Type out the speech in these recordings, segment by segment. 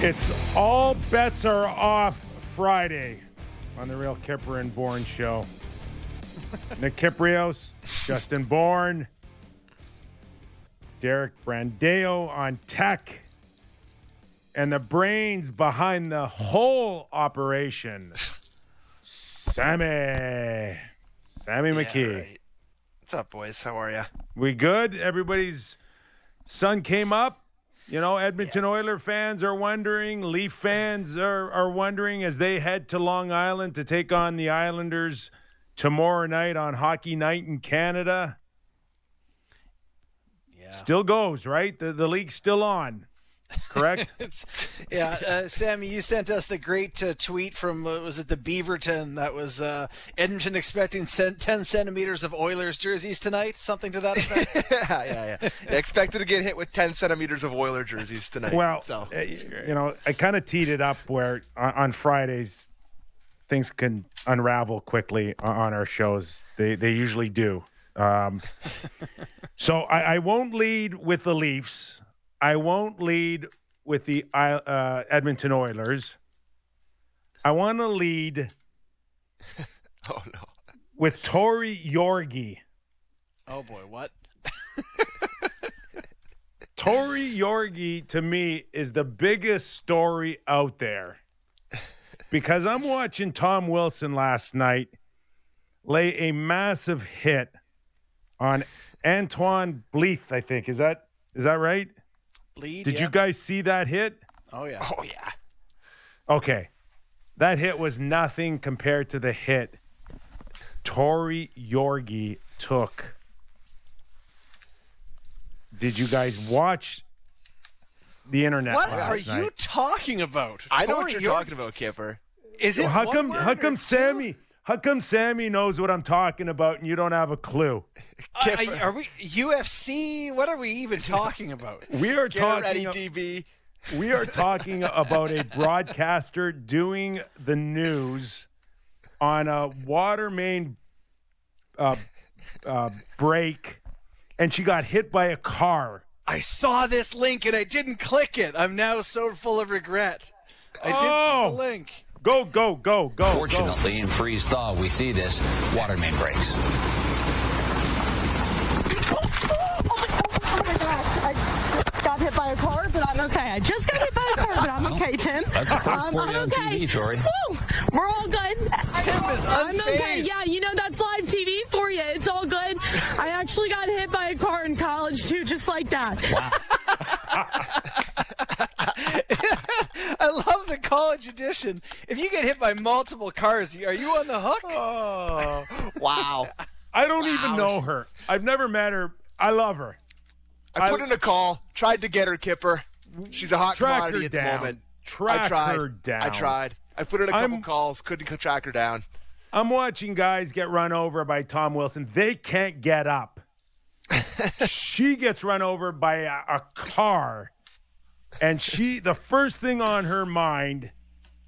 It's all bets are off Friday on the Real Kipper and Bourne show. Nick Kypreos, Justin Bourne, Derek Brandeo on tech, and the brains behind the whole operation, Sammy McKee. Right. What's up, boys? How are you? We good? Everybody's sun came up. You know, Edmonton Oilers fans are wondering, Leaf fans are wondering as they head to Long Island to take on the Islanders tomorrow night on Hockey Night in Canada. Yeah. Still goes, right? The league's still on. Correct? Sammy, you sent us the great tweet from, was it the Beaverton? That was Edmonton expecting 10 centimeters of Oilers jerseys tonight? Something to that effect? Yeah. Expected to get hit with 10 centimeters of Oiler jerseys tonight. Well, so, you know, I kind of teed it up where on Fridays things can unravel quickly on our shows. They usually do. So I won't lead with the Leafs. I won't lead with the Edmonton Oilers. I want to lead with Tori Yorgi. Oh, boy, what? Tori Yorgi, to me, is the biggest story out there. Because I'm watching Tom Wilson last night lay a massive hit on Antoine Bleeth, I think. Is that right? Did you guys see that hit? Oh, yeah. Okay. That hit was nothing compared to the hit Tori Yorgi took. Did you guys watch the internet last night? You talking about? I know what you're talking about, Kipper. Is it How come Sammy knows what I'm talking about and you don't have a clue? Are we UFC? What are we even talking about? We are We are talking about a broadcaster doing the news on a water main break, and she got hit by a car. I saw this link and I didn't click it. I'm now so full of regret. I did see the link. Go. Fortunately, in freeze thaw, we see this. Water main breaks. Oh my gosh. I just got hit by a car, but I'm okay. I just got hit by a car, but I'm okay, Tim. That's the first point on TV, Tori. Woo! We're all good. Tim is unfazed. I'm okay. Yeah, you know, that's live TV for you. It's all good. I actually got hit by a car in college, too, just like that. Wow. I love the college edition. If you get hit by multiple cars, are you on the hook? Oh, wow. I don't even know her. I've never met her. I love her. I put in a call, tried to get her, Kipper. She's a hot commodity at the moment. I tried. I put in a couple calls, couldn't track her down. I'm watching guys get run over by Tom Wilson. They can't get up. She gets run over by a car. And the first thing on her mind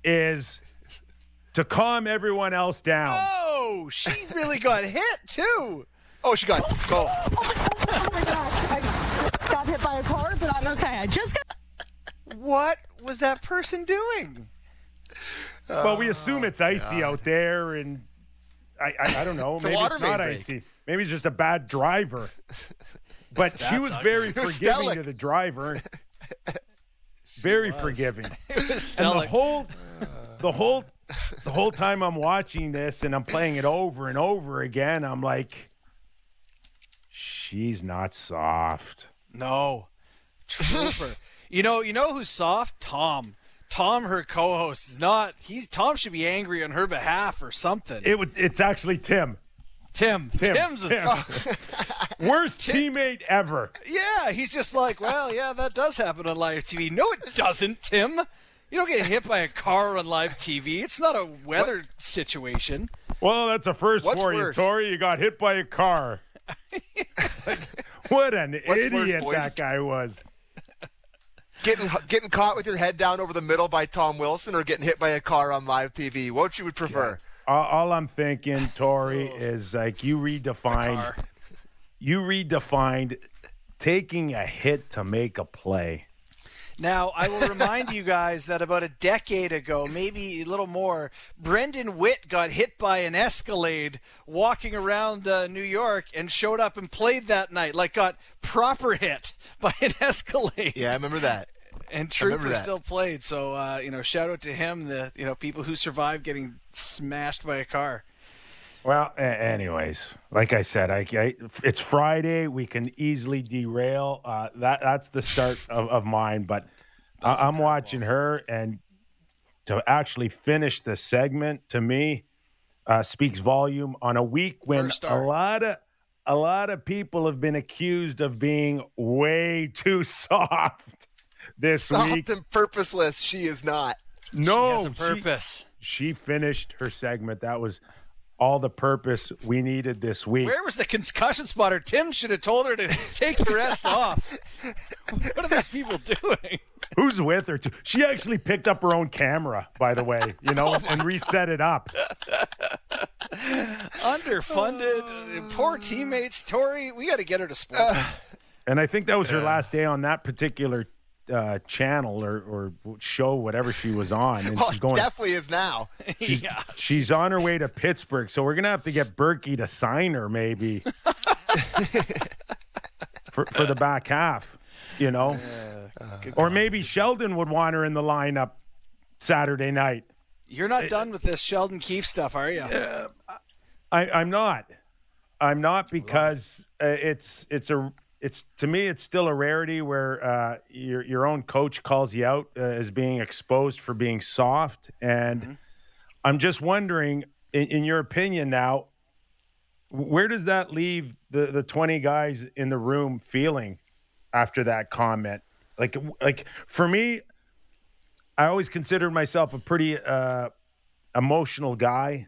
is to calm everyone else down. Oh, she really got hit, too. Oh, she got skulled. Oh my gosh. I just got hit by a car, but I'm okay. What was that person doing? Well, we assume it's icy out there, and I don't know. Maybe it's not icy. Maybe it's just a bad driver. But she was very forgiving to the driver. Very forgiving. And the whole time I'm watching this and I'm playing it over and over again, I'm like, she's not soft. No. Trooper. You know who's soft? Tom. Tom, her co-host, is not. Tom should be angry on her behalf or something. It's actually Tim. Tim's worst teammate ever. Yeah, he's just like, well, yeah, that does happen on live TV. No, it doesn't, Tim. You don't get hit by a car on live TV. It's not a weather situation. Well, that's a first for you, Tori. You got hit by a car. What an idiot that guy was. Getting caught with your head down over the middle by Tom Wilson or getting hit by a car on live TV? What you would prefer? Yeah. All I'm thinking, Tori, is like you redefined taking a hit to make a play. Now, I will remind you guys that about a decade ago, maybe a little more, Brendan Witt got hit by an Escalade walking around New York and showed up and played that night, like got proper hit by an Escalade. Yeah, I remember that. And Trooper still played, so shout out to him. The people who survived getting smashed by a car. Well, anyways, like I said, I it's Friday. We can easily derail. That's the start of mine. But I'm watching her, and to actually finish the segment to me speaks volume on a week when a lot of people have been accused of being way too soft. This week. Soft and purposeless. She is not. No. She has a purpose. She finished her segment. That was all the purpose we needed this week. Where was the concussion spotter? Tim should have told her to take the rest off. What are these people doing? Who's with her? She actually picked up her own camera, by the way, and reset it up. Underfunded. Poor teammates. Tori, we got to get her to sports. And I think that was her last day on that particular channel or show, whatever she was on, and she's going. Definitely is now. She's on her way to Pittsburgh, so we're gonna have to get Berkey to sign her maybe for the back half, or maybe Sheldon would want her in the lineup Saturday night. You're not done with this Sheldon Keefe stuff, are you? I'm not because it's to me, it's still a rarity where your own coach calls you out as being exposed for being soft. And I'm just wondering, in your opinion now, where does that leave the 20 guys in the room feeling after that comment? Like for me, I always considered myself a pretty emotional guy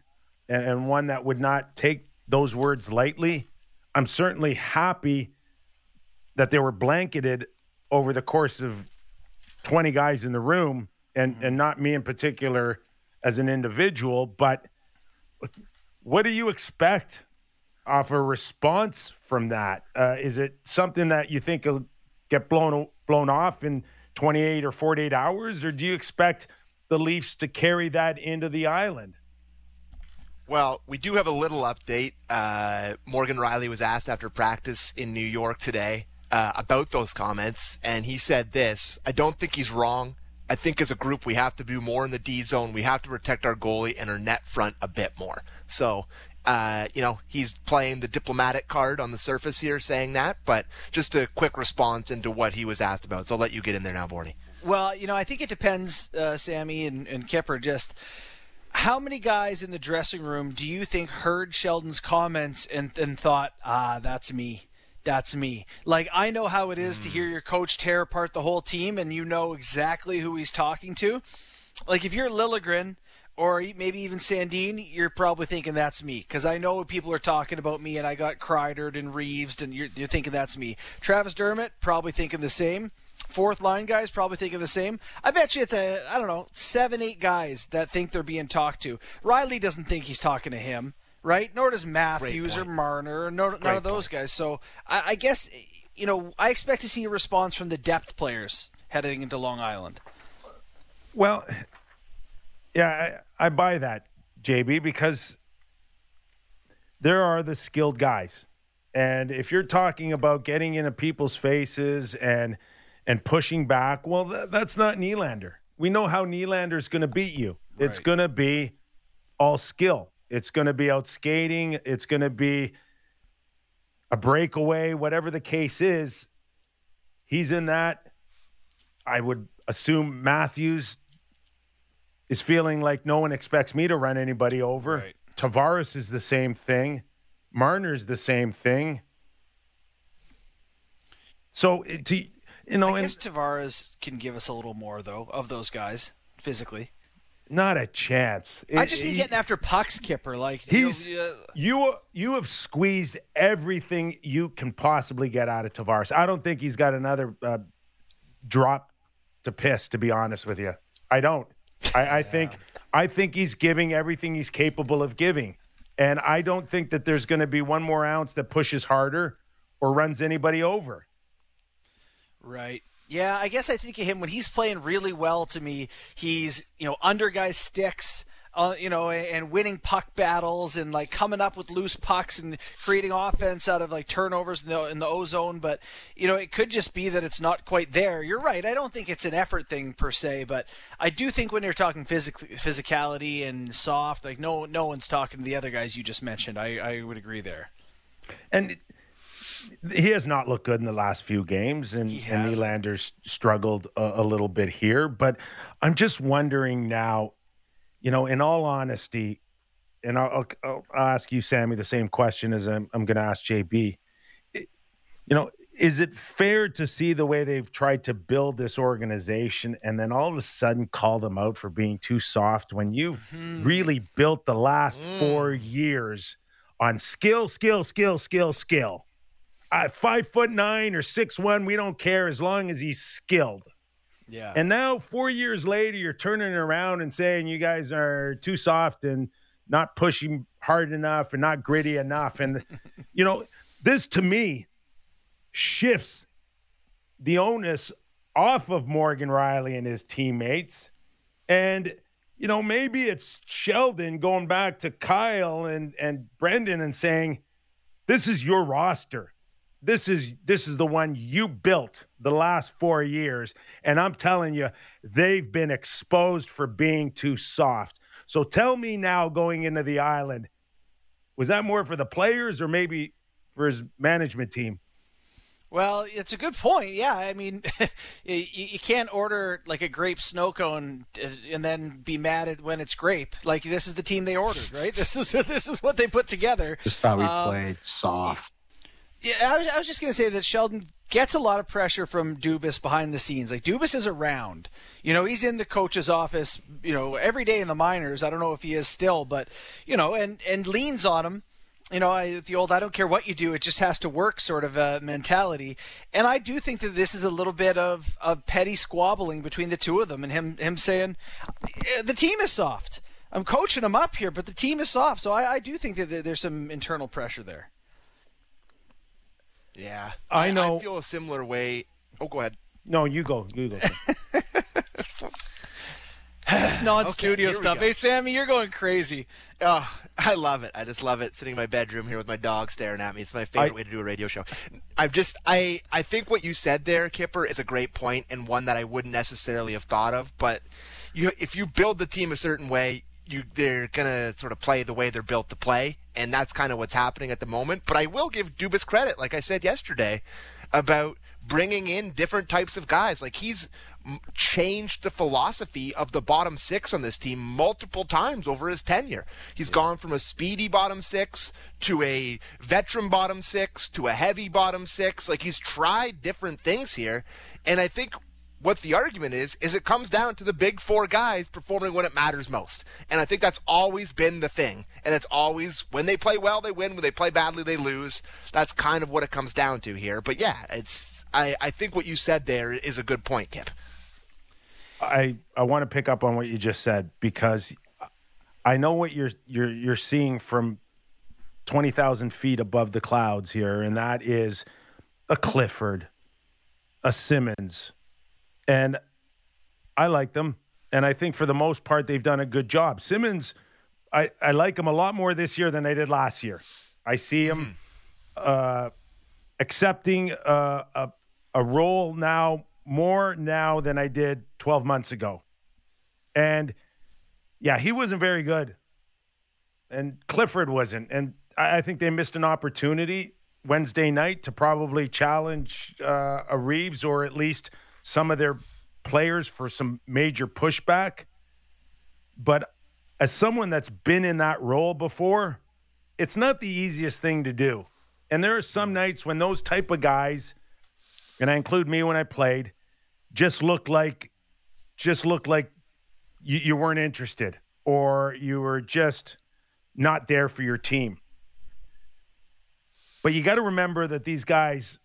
and one that would not take those words lightly. I'm certainly happy that they were blanketed over the course of 20 guys in the room and not me in particular as an individual. But what do you expect off a response from that? Is it something that you think will get blown off in 28 or 48 hours? Or do you expect the Leafs to carry that into the island? Well, we do have a little update. Morgan Riley was asked after practice in New York today about those comments, and he said this: I don't think he's wrong. I think as a group we have to do more in the D zone. We have to protect our goalie and our net front a bit more. So, he's playing the diplomatic card on the surface here saying that, but just a quick response into what he was asked about. So I'll let you get in there now, Borny. Well, I think it depends, Sammy and Kipper, just how many guys in the dressing room do you think heard Sheldon's comments and thought, that's me. That's me. Like, I know how it is to hear your coach tear apart the whole team and you know exactly who he's talking to. Like, if you're Liljegren or maybe even Sandin, you're probably thinking that's me because I know people are talking about me and I got Kreidered and Reeves and you're thinking that's me. Travis Dermott, probably thinking the same. Fourth line guys probably thinking the same. I bet you it's 7, 8 guys that think they're being talked to. Riley doesn't think he's talking to him. Right? Nor does Matthews or Marner, none of those guys. So I guess, I expect to see a response from the depth players heading into Long Island. Well, yeah, I buy that, JB, because there are the skilled guys. And if you're talking about getting into people's faces and pushing back, well, that's not Nylander. We know how Nylander's going to beat you. Right. It's going to be all skill. It's going to be out skating. It's going to be a breakaway, whatever the case is. He's in that. I would assume Matthews is feeling like no one expects me to run anybody over. Right. Tavares is the same thing. Marner's the same thing. So, I guess Tavares can give us a little more, though, of those guys physically. Not a chance. I just been getting after pucks, Kipper. Like you have squeezed everything you can possibly get out of Tavares. I don't think he's got another drop to piss. To be honest with you, I don't. I think he's giving everything he's capable of giving, and I don't think that there's going to be one more ounce that pushes harder or runs anybody over. Right. Yeah, I guess I think of him when he's playing really well. To me, he's, you know, under guys' sticks, you know, and winning puck battles and like coming up with loose pucks and creating offense out of like turnovers in the O-zone. But, you know, it could just be that it's not quite there. You're right. I don't think it's an effort thing per se, but I do think when you're talking physicality and soft, like no one's talking to the other guys you just mentioned. I would agree there. And he has not looked good in the last few games, and Nylander's struggled a little bit here. But I'm just wondering now, you know, in all honesty, and I'll ask you, Sammy, the same question as I'm going to ask JB. You know, is it fair to see the way they've tried to build this organization and then all of a sudden call them out for being too soft when you've really built the last 4 years on skill? 5'9" or 6'1", we don't care as long as he's skilled. Yeah. And now 4 years later, you're turning around and saying you guys are too soft and not pushing hard enough and not gritty enough. And, you know, this to me shifts the onus off of Morgan Riley and his teammates. And, you know, maybe it's Sheldon going back to Kyle and Brendan and saying, this is your roster. This is the one you built the last 4 years, and I'm telling you, they've been exposed for being too soft. So tell me now, going into the island, was that more for the players or maybe for his management team? Well, it's a good point. Yeah, I mean, you can't order like a grape snow cone and then be mad at when it's grape. Like, this is the team they ordered, right? This is what they put together. Just how we played soft. Yeah, I was just going to say that Sheldon gets a lot of pressure from Dubas behind the scenes. Like, Dubas is around. You know, he's in the coach's office, you know, every day in the minors. I don't know if he is still, but, you know, and leans on him. You know, the old, I don't care what you do, it just has to work sort of mentality. And I do think that this is a little bit of petty squabbling between the two of them, and him saying, the team is soft. I'm coaching them up here, but the team is soft. So I do think that there's some internal pressure there. Yeah, I know. I feel a similar way. Oh, go ahead. No, you go. That's non-studio stuff. Hey, Sammy, you're going crazy. Oh, I love it. I just love it. Sitting in my bedroom here with my dog staring at me. It's my favorite way to do a radio show. I think what you said there, Kipper, is a great point and one that I wouldn't necessarily have thought of. But if you build the team a certain way, they're going to sort of play the way they're built to play, and that's kind of what's happening at the moment. But I will give Dubas credit, like I said yesterday, about bringing in different types of guys. Like, he's changed the philosophy of the bottom six on this team multiple times over his tenure. He's gone from a speedy bottom six to a veteran bottom six to a heavy bottom six. Like, he's tried different things here, and I think what the argument is it comes down to the big four guys performing when it matters most. And I think that's always been the thing. And it's always, when they play well, they win. When they play badly, they lose. That's kind of what it comes down to here. But yeah, I think what you said there is a good point, Kip. I want to pick up on what you just said, because I know what you're seeing from 20,000 feet above the clouds here. And that is a Clifford, a Simmons, and I like them, and I think for the most part they've done a good job. Simmons, I like him a lot more this year than I did last year. I see him accepting a role more now than I did 12 months ago. And, yeah, he wasn't very good, and Clifford wasn't. And I think they missed an opportunity Wednesday night to probably challenge a Reeves, or at least – some of their players, for some major pushback. But as someone that's been in that role before, it's not the easiest thing to do. And there are some nights when those type of guys, and I include me when I played, just looked like you weren't interested, or you were just not there for your team. But you got to remember that these guys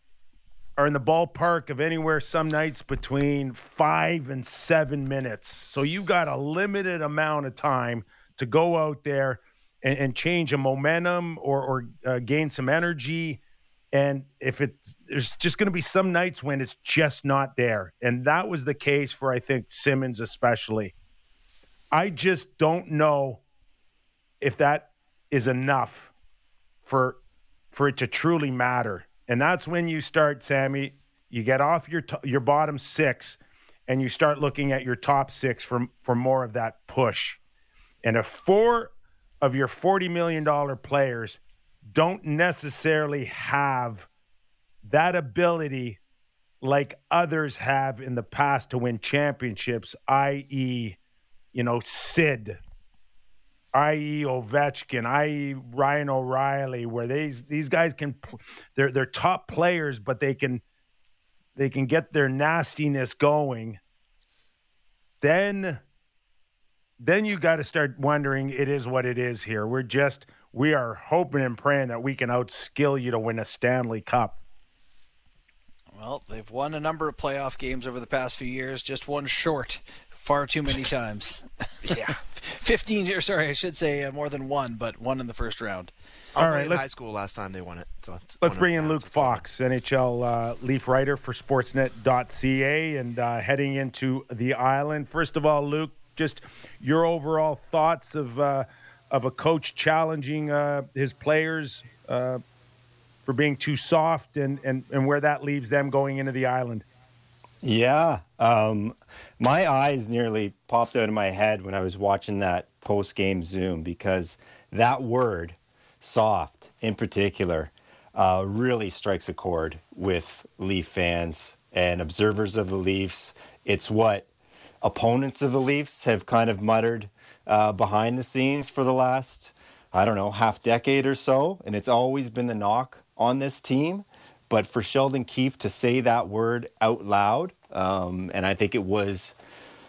are in the ballpark of anywhere some nights between 5 and 7 minutes. So you've got a limited amount of time to go out there and change a momentum or gain some energy. And if it's there's just going to be some nights when it's just not there. And that was the case for, I think, Simmons especially. I just don't know if that is enough for it to truly matter. And that's when you start, Sammy, you get off your bottom six and you start looking at your top six for more of that push. And if four of your $40 million players don't necessarily have that ability like others have in the past to win championships, i.e., you know, Sid, i.e. Ovechkin, i.e. Ryan O'Reilly, where these guys can, they're top players, but they can get their nastiness going, then you got to start wondering, it is what it is here. We are hoping and praying that we can outskill you to win a Stanley Cup. Well, they've won a number of playoff games over the past few years, just one short, far too many times. Yeah. 15 years, sorry, I should say more than one, but one in the first round. All right, high school last time they won it. So let's bring in Luke Fox, NHL Leaf writer for sportsnet.ca, and heading into the island. First of all, Luke, just your overall thoughts of a coach challenging his players for being too soft and where that leaves them going into the island. Yeah. My eyes nearly popped out of my head when I was watching that post-game Zoom, because that word, soft in particular, really strikes a chord with Leaf fans and observers of the Leafs. It's what opponents of the Leafs have kind of muttered behind the scenes for the last, I don't know, half decade or so, and it's always been the knock on this team. But for Sheldon Keefe to say that word out loud, and I think it was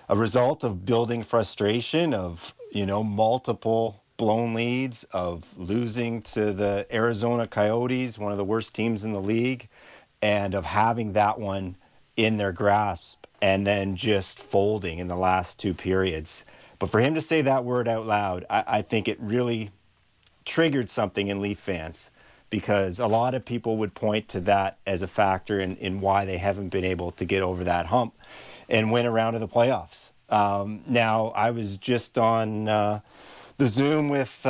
a result of building frustration, of, you know, multiple blown leads, of losing to the Arizona Coyotes, one of the worst teams in the league, and of having that one in their grasp and then just folding in the last two periods. But for him to say that word out loud, I think it really triggered something in Leaf fans, because a lot of people would point to that as a factor in why they haven't been able to get over that hump and win a round of the playoffs. Now, I was just on the Zoom with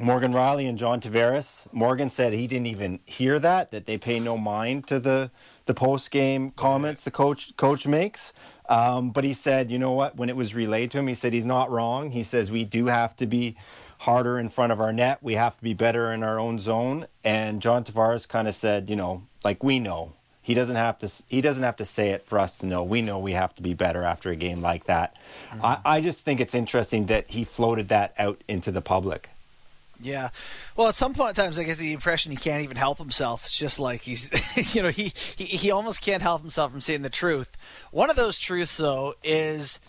Morgan Riley and John Tavares. Morgan said he didn't even hear that they pay no mind to the post-game comments the coach makes. But he said, you know what, when it was relayed to him, he said he's not wrong. He says we do have to be harder in front of our net. We have to be better in our own zone. And John Tavares kind of said, you know, like, we know. He doesn't have to say it for us to know. We know we have to be better after a game like that. Mm-hmm. I just think it's interesting that he floated that out into the public. Yeah. Well, at some point times I get the impression he can't even help himself. It's just like he's, you know, he almost can't help himself from saying the truth. One of those truths, though, is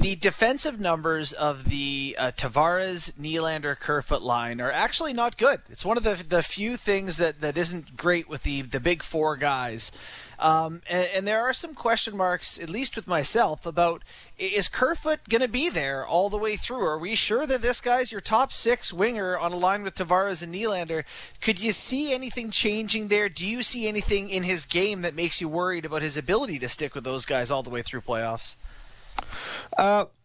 the defensive numbers of the Tavares, Nylander, Kerfoot line are actually not good. It's one of the few things that isn't great with the big four guys. And there are some question marks, at least with myself, about, is Kerfoot going to be there all the way through? Are we sure that this guy's your top six winger on a line with Tavares and Nylander? Could you see anything changing there? Do you see anything in his game that makes you worried about his ability to stick with those guys all the way through playoffs?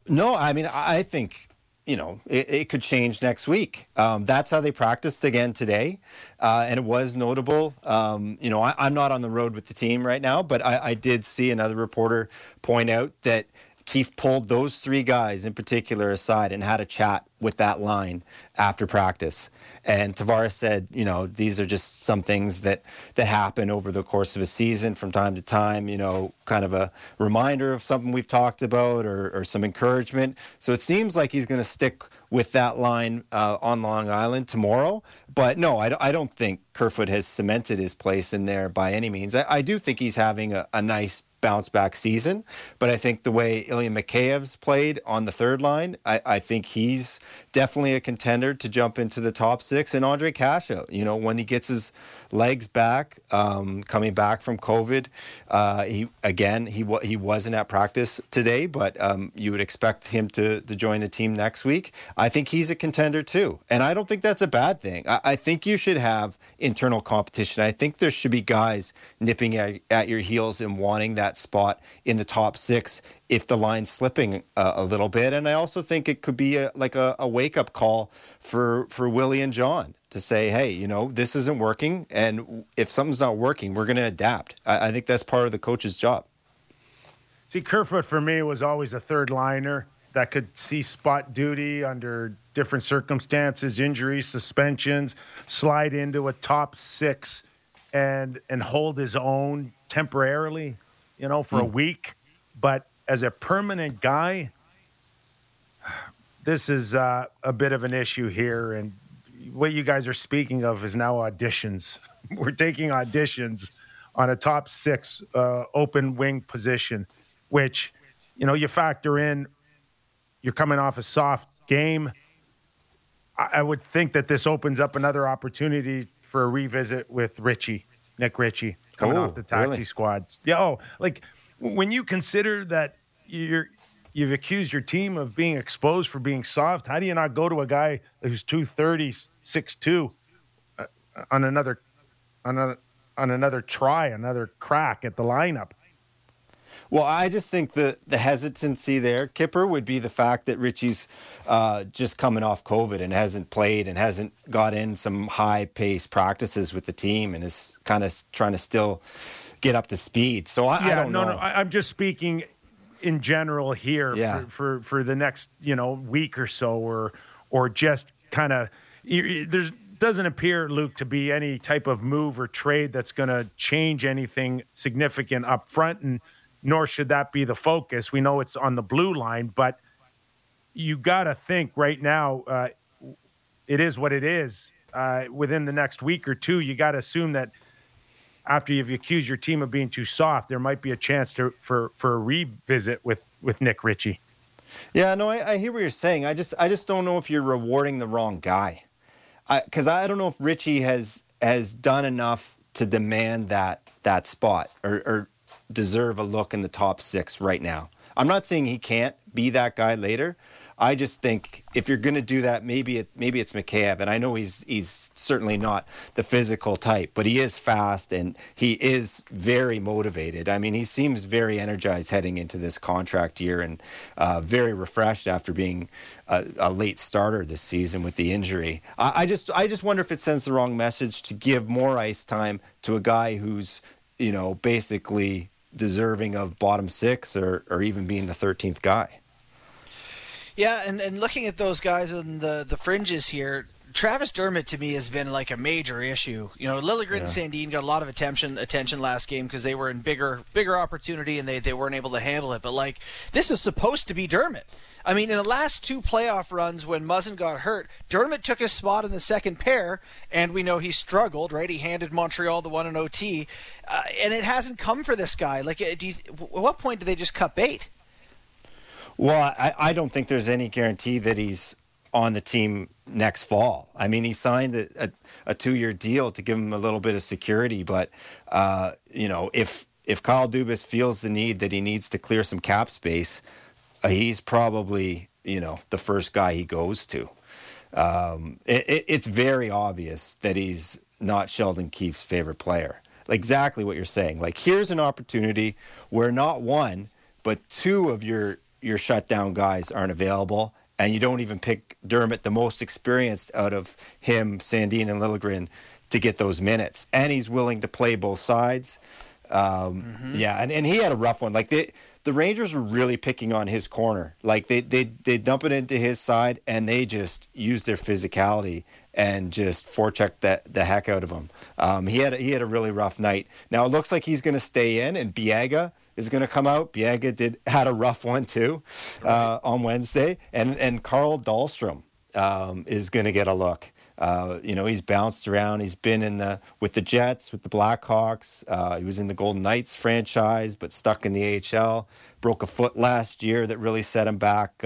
No, I mean, I think, you know, it could change next week. That's how they practiced again today. And it was notable. You know, I'm not on the road with the team right now, but I did see another reporter point out that Keefe pulled those three guys in particular aside and had a chat with that line after practice. And Tavares said, you know, these are just some things that happen over the course of a season from time to time, you know, kind of a reminder of something we've talked about or some encouragement. So it seems like he's going to stick with that line on Long Island tomorrow. But no, I don't think Kerfoot has cemented his place in there by any means. I do think he's having a nice bounce back season, but I think the way Ilya Mikheyev's played on the third line, I think he's definitely a contender to jump into the top six. And Andre Kasha, you know, when he gets his legs back, coming back from COVID, he wasn't at practice today, but you would expect him to join the team next week. I think he's a contender too, and I don't think that's a bad thing. I think you should have internal competition. I think there should be guys nipping at your heels and wanting that spot in the top six if the line's slipping a little bit. And I also think it could be a wake-up call for Willie and John to say, hey, you know, this isn't working, and if something's not working, we're going to adapt. I think that's part of the coach's job. See, Kerfoot for me was always a third liner that could see spot duty under different circumstances, injuries, suspensions, slide into a top six and hold his own temporarily, you know, for a week. But as a permanent guy, this is a bit of an issue here. And what you guys are speaking of is now auditions. We're taking auditions on a top six open wing position, which, you know, you factor in you're coming off a soft game. I would think that this opens up another opportunity for a revisit with Ritchie, Nick Ritchie, coming off the taxi squad. Yeah, when you consider that you've accused your team of being exposed for being soft, how do you not go to a guy who's 230, 6'2", on another crack at the lineup? Well, I just think the hesitancy there, Kipper, would be the fact that Richie's just coming off COVID and hasn't played and hasn't got in some high-paced practices with the team and is kind of trying to still get up to speed. So I don't know. No, I'm just speaking in general here for the next, you know, week or so or just kind of – there's doesn't appear, Luke, to be any type of move or trade that's going to change anything significant up front, and nor should that be the focus. We know it's on the blue line, but you got to think right now it is what it is. Within the next week or two, you got to assume that after you've accused your team of being too soft, there might be a chance for a revisit with Nick Ritchie. Yeah, no, I hear what you're saying. I just don't know if you're rewarding the wrong guy. Because I don't know if Ritchie has done enough to demand that spot or deserve a look in the top six right now. I'm not saying he can't be that guy later. I just think if you're going to do that, maybe it's McKayev, and I know he's certainly not the physical type, but he is fast and he is very motivated. I mean, he seems very energized heading into this contract year and very refreshed after being a late starter this season with the injury. I just wonder if it sends the wrong message to give more ice time to a guy who's, you know, basically deserving of bottom six or even being the 13th guy. Yeah, and looking at those guys on the fringes here, Travis Dermott to me has been like a major issue. You know, Liljegren and Sandin got a lot of attention last game because they were in bigger opportunity and they weren't able to handle it. But like, this is supposed to be Dermott. I mean, in the last two playoff runs when Muzzin got hurt, Dermott took his spot in the second pair, and we know he struggled, right? He handed Montreal the one in OT, and it hasn't come for this guy. Like, at what point do they just cut bait? Well, I don't think there's any guarantee that he's on the team next fall. I mean, he signed a 2-year deal to give him a little bit of security, but, you know, if Kyle Dubas feels the need that he needs to clear some cap space, he's probably, you know, the first guy he goes to. It's very obvious that he's not Sheldon Keefe's favorite player. Exactly what you're saying. Like, here's an opportunity where not one, but two of your shutdown guys aren't available, and you don't even pick Dermott, the most experienced out of him, Sandin and Liljegren, to get those minutes. And he's willing to play both sides. And he had a rough one. Like, the Rangers were really picking on his corner. Like, they dump it into his side, and they just use their physicality and just forecheck the heck out of him. He had a really rough night. Now it looks like he's going to stay in, and Biega is going to come out. Biega had a rough one too on Wednesday, and Carl Dahlstrom is going to get a look. You know, he's bounced around. He's been with the Jets, with the Blackhawks. He was in the Golden Knights franchise, but stuck in the AHL. Broke a foot last year that really set him back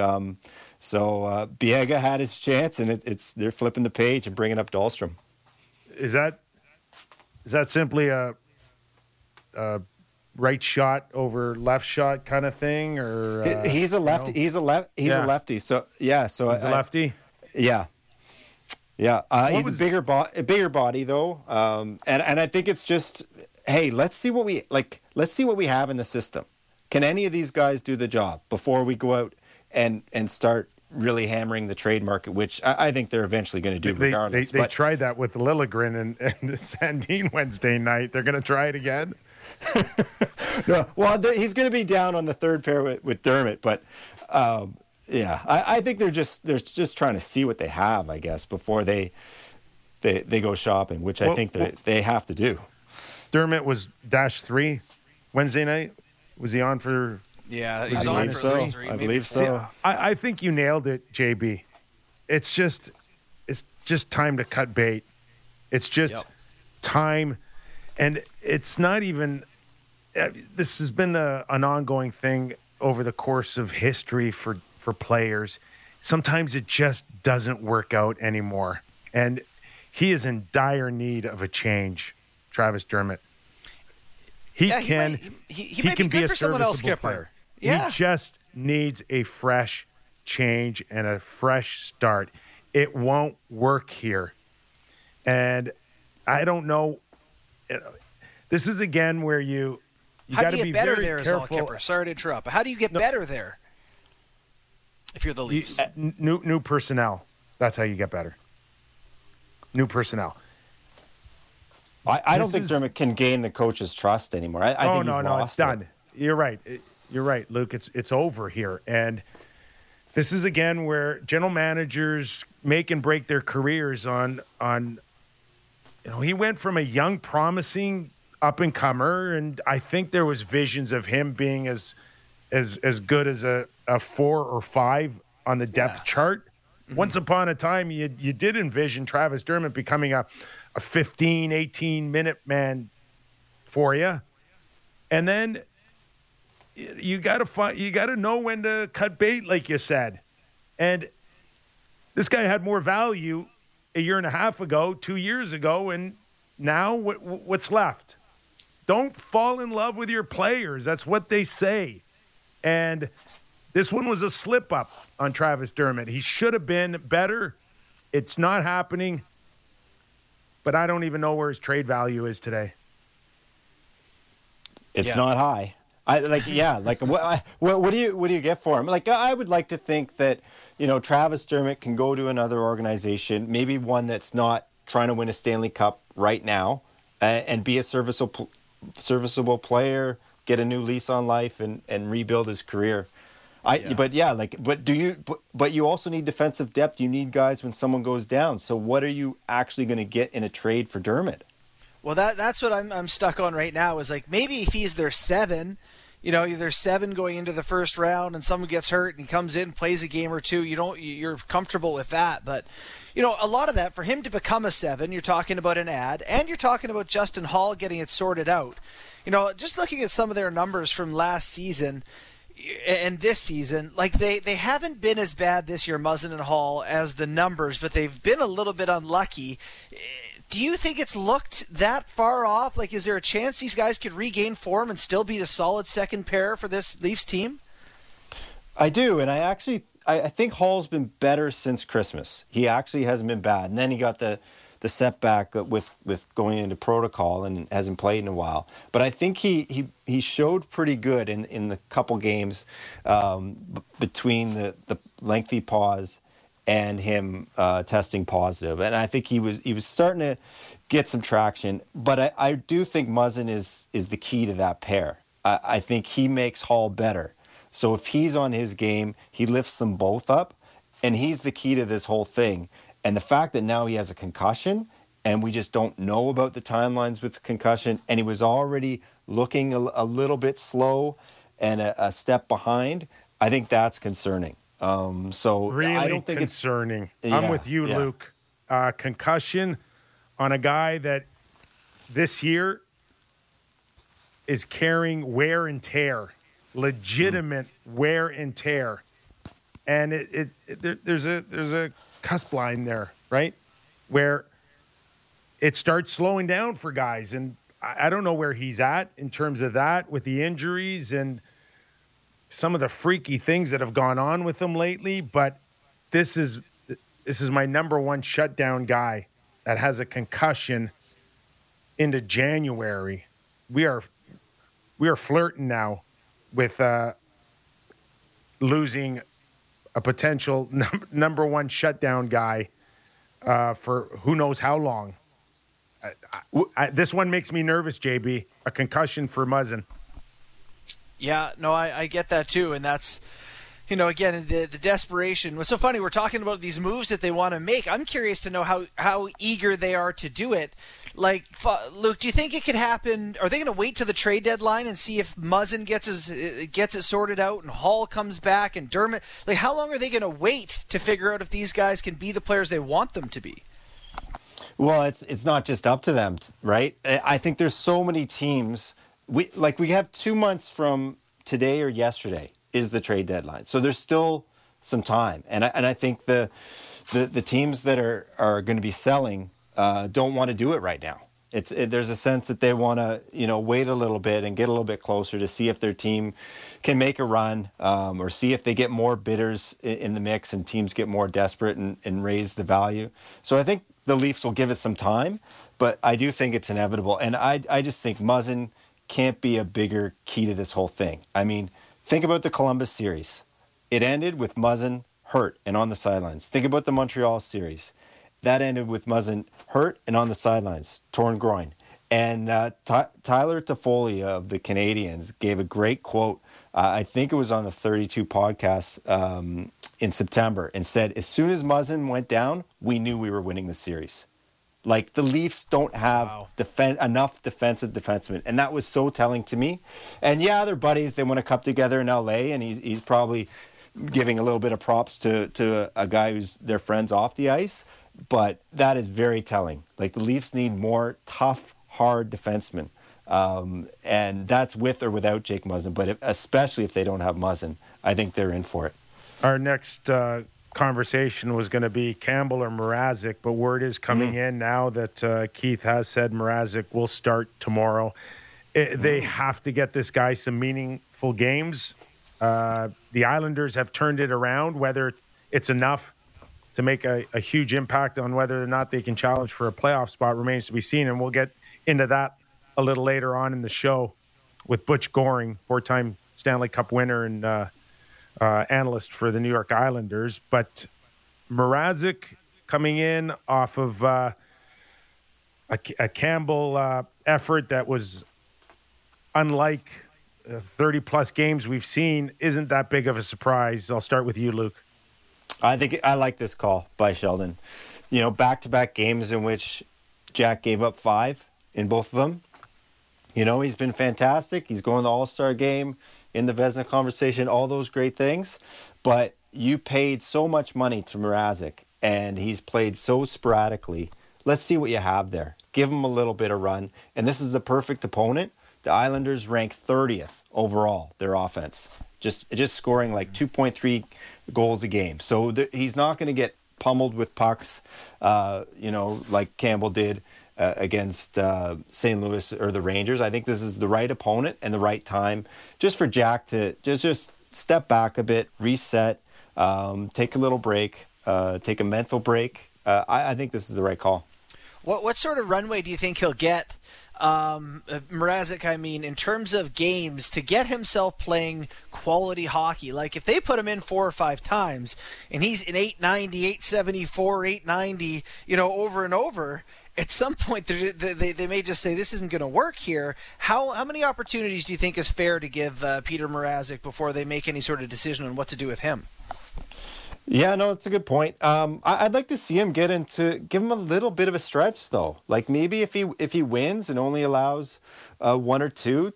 So Biega had his chance, and they're flipping the page and bringing up Dahlstrom. Is that simply a right shot over left shot kind of thing, or he's a lefty? You know? He's a lefty. So yeah, so he's a lefty. Yeah. Yeah, he's a bigger body though, and I think it's just, hey, let's see what we like. Let's see what we have in the system. Can any of these guys do the job before we go out and start really hammering the trade market, which I think they're eventually going to do regardless. They tried that with Liljegren and Sandin Wednesday night. They're going to try it again. No, well, he's going to be down on the third pair with Dermott, but. Yeah, I think they're just trying to see what they have, I guess, before they go shopping, which I think they have to do. Dermott was -3 Wednesday night. Was he on for? Yeah, he's on for so. Three. I believe so. See, I think you nailed it, JB. It's just time to cut bait. It's just time, and it's not even. This has been an ongoing thing over the course of history for players. Sometimes it just doesn't work out anymore. And he is in dire need of a change, Travis Dermott. He might be good for someone else, Skipper. Yeah. He just needs a fresh change and a fresh start. It won't work here. And I don't know. This is, again, where you got to be very careful. How do you get better there is all, Kipper. Sorry to interrupt. How do you get better there? If you're the Leafs, new personnel. That's how you get better. New personnel. I don't think Dermott can gain the coach's trust anymore. I think he's lost. It's done. You're right, Luke. It's over here, and this is again where general managers make and break their careers on. You know, he went from a young, promising up and comer, and I think there was visions of him being as good as a 4 or 5 on the depth chart. Mm-hmm. Once upon a time, you did envision Travis Dermott becoming a 15, 18-minute man for you. And then you got to know when to cut bait, like you said. And this guy had more value a year and a half ago, 2 years ago, and now what's left? Don't fall in love with your players. That's what they say. And this one was a slip-up on Travis Dermott. He should have been better. It's not happening. But I don't even know where his trade value is today. It's not high. What do you get for him? Like, I would like to think that, you know, Travis Dermott can go to another organization, maybe one that's not trying to win a Stanley Cup right now, and be a serviceable player, get a new lease on life, and rebuild his career. But you also need defensive depth. You need guys when someone goes down. So what are you actually going to get in a trade for Dermott? Well, that's what I'm stuck on right now is, like, maybe if he's their 7, you know, there's 7 going into the first round and someone gets hurt and he comes in, plays a game or two, you're comfortable with that. But, you know, a lot of that for him to become a 7, you're talking about an ad, and you're talking about Justin Hall getting it sorted out. You know, just looking at some of their numbers from last season and this season, like, they haven't been as bad this year, Muzzin and Hall, as the numbers, but they've been a little bit unlucky. Do you think it's looked that far off? Like, is there a chance these guys could regain form and still be the solid second pair for this Leafs team? I do, and I think Hall's been better since Christmas. He actually hasn't been bad, and then he got the setback with going into protocol and hasn't played in a while. But I think he showed pretty good in the couple games between the lengthy pause and him testing positive. And I think he was starting to get some traction. But I do think Muzzin is the key to that pair. I think he makes Hall better. So if he's on his game, he lifts them both up, and he's the key to this whole thing. And the fact that now he has a concussion, and we just don't know about the timelines with the concussion, and he was already looking a little bit slow and a step behind, I think that's concerning. Really, I don't think concerning. It's concerning. I'm with you, Luke. Concussion on a guy that this year is carrying wear and tear, legitimate wear and tear. and there's a cusp line there, right, where it starts slowing down for guys, and I don't know where he's at in terms of that with the injuries and some of the freaky things that have gone on with him lately, but this is my number one shutdown guy that has a concussion into January. We are flirting now with losing a potential number one shutdown guy for who knows how long. This one makes me nervous, JB. A concussion for Muzzin. Yeah, no, I get that too, and that's, you know, again, the desperation. What's so funny, we're talking about these moves that they want to make. I'm curious to know how eager they are to do it. Like, Luke, do you think it could happen? Are they going to wait to the trade deadline and see if Muzzin gets it sorted out and Hall comes back and Dermott? Like, how long are they going to wait to figure out if these guys can be the players they want them to be? Well, it's not just up to them, right? I think there's so many teams. We have 2 months from today or yesterday is the trade deadline. So there's still some time. And I think the teams that are going to be selling don't want to do it right now. There's a sense that they want to, you know, wait a little bit and get a little bit closer to see if their team can make a run, or see if they get more bidders in the mix and teams get more desperate and raise the value. So I think the Leafs will give it some time, but I do think it's inevitable. And I just think Muzzin can't be a bigger key to this whole thing. I mean, think about the Columbus series. It ended with Muzzin hurt and on the sidelines. Think about the Montreal series. That ended with Muzzin hurt and on the sidelines, torn groin. And Tyler Toffoli of the Canadiens gave a great quote. I think it was on the 32 podcast in September, and said, as soon as Muzzin went down, we knew we were winning the series. Like, the Leafs don't have enough defensive defensemen. And that was so telling to me. And yeah, they're buddies. They won a cup together in LA, and he's probably giving a little bit of props to a guy who's their friends off the ice. But that is very telling. Like, the Leafs need more tough, hard defensemen. And that's with or without Jake Muzzin. But especially if they don't have Muzzin, I think they're in for it. Our next conversation was going to be Campbell or Mrazek, but word is coming in now that Keith has said Mrazek will start tomorrow. They have to get this guy some meaningful games. The Islanders have turned it around. Whether it's enough to make a huge impact on whether or not they can challenge for a playoff spot remains to be seen, and we'll get into that a little later on in the show with Butch Goring, four-time Stanley Cup winner and analyst for the New York Islanders. But Mrazek coming in off of a Campbell effort that was unlike 30-plus games we've seen isn't that big of a surprise. I'll start with you, Luke. I think I like this call by Sheldon. You know, back-to-back games in which Jack gave up 5 in both of them. You know, he's been fantastic. He's going to the All-Star game, in the Vezina conversation, all those great things. But you paid so much money to Mrazek, and he's played so sporadically. Let's see what you have there. Give him a little bit of run. And this is the perfect opponent. The Islanders rank 30th overall, their offense, just scoring like 2.3 goals a game. So he's not going to get pummeled with pucks, you know, like Campbell did against St. Louis or the Rangers. I think this is the right opponent and the right time just for Jack to just step back a bit, reset, take a little break, take a mental break. I think this is the right call. What sort of runway do you think he'll get, Mrazek, I mean, in terms of games to get himself playing quality hockey? Like, if they put him in 4 or 5 times and he's in 890, 874, 890, you know, over and over, at some point, they may just say, this isn't going to work here. How many opportunities do you think is fair to give Petr Mrazek before they make any sort of decision on what to do with him? Yeah, no, it's a good point. I'd like to see him give him a little bit of a stretch, though. Like, maybe if he wins and only allows 1 or 2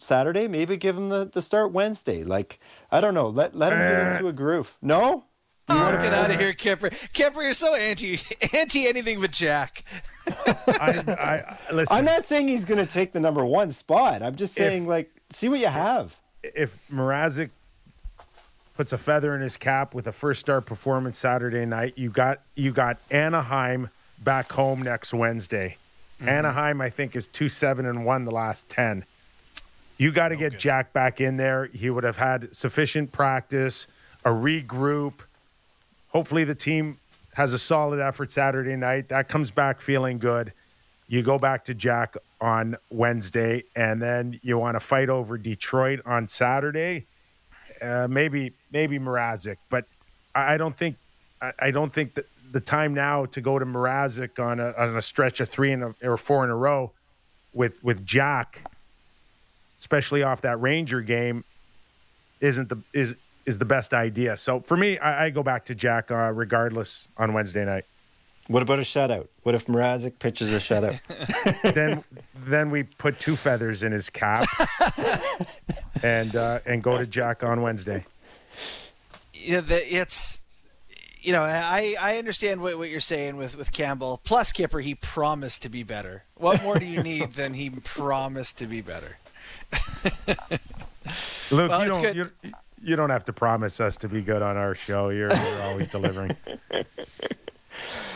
Saturday, maybe give him the start Wednesday. Like, I don't know. Let him get into a groove. No? Oh, get out of here, Kemper. Kemper, you're so anti anything but Jack. I'm not saying he's going to take the number one spot. I'm just saying, see what you have. If Mrazek puts a feather in his cap with a first-star performance Saturday night. You got Anaheim back home next Wednesday. Mm-hmm. Anaheim, I think, is 2-7-1 the last 10. You got to get Jack back in there. He would have had sufficient practice, a regroup. Hopefully the team has a solid effort Saturday night. That comes back feeling good. You go back to Jack on Wednesday, and then you want to fight over Detroit on Saturday. Maybe Mrazek, but I don't think that the time now to go to Mrazek on a stretch of three or four in a row with Jack, especially off that Ranger game, is the best idea. So for me, I go back to Jack regardless on Wednesday night. What about a shutout? What if Mrazek pitches a shutout? then we put two feathers in his cap and go to Jack on Wednesday. Yeah, I understand what you're saying with Campbell. Plus, Kipper, he promised to be better. What more do you need than he promised to be better? Luke, well, you don't have to promise us to be good on our show. You're always delivering.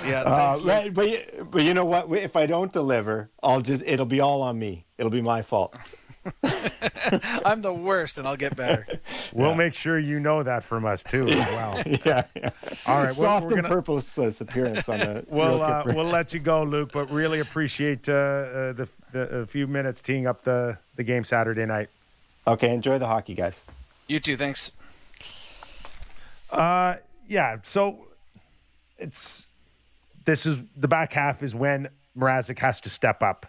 Yeah, thanks, but you know what? If I don't deliver, it'll be all on me. It'll be my fault. I'm the worst, and I'll get better. We'll make sure you know that from us too. As well. Yeah. All right. Soft and purposeless appearance on the. We'll let you go, Luke. But really appreciate the few minutes teeing up the game Saturday night. Okay. Enjoy the hockey, guys. You too. Thanks. Yeah. So. This is the back half is when Mrazek has to step up.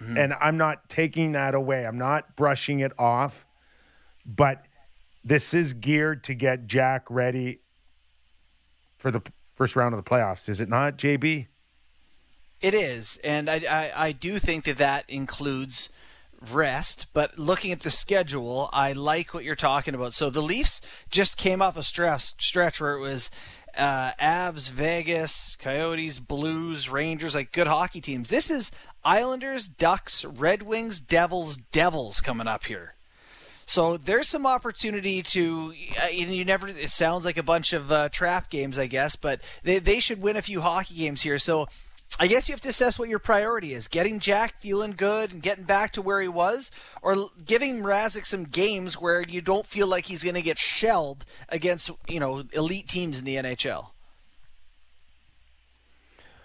Mm-hmm. And I'm not taking that away. I'm not brushing it off, but this is geared to get Jack ready for the first round of the playoffs. Is it not, JB? It is. And I do think that includes rest, but looking at the schedule, I like what you're talking about. So the Leafs just came off a stretch where it was Avs, Vegas, Coyotes, Blues, Rangers, like good hockey teams. This is Islanders, Ducks, Red Wings, Devils coming up here. So there's some opportunity to, it sounds like a bunch of trap games, I guess, but they should win a few hockey games here. So I guess you have to assess what your priority is, getting Jack feeling good and getting back to where he was, or giving Mrazek some games where you don't feel like he's going to get shelled against, elite teams in the NHL.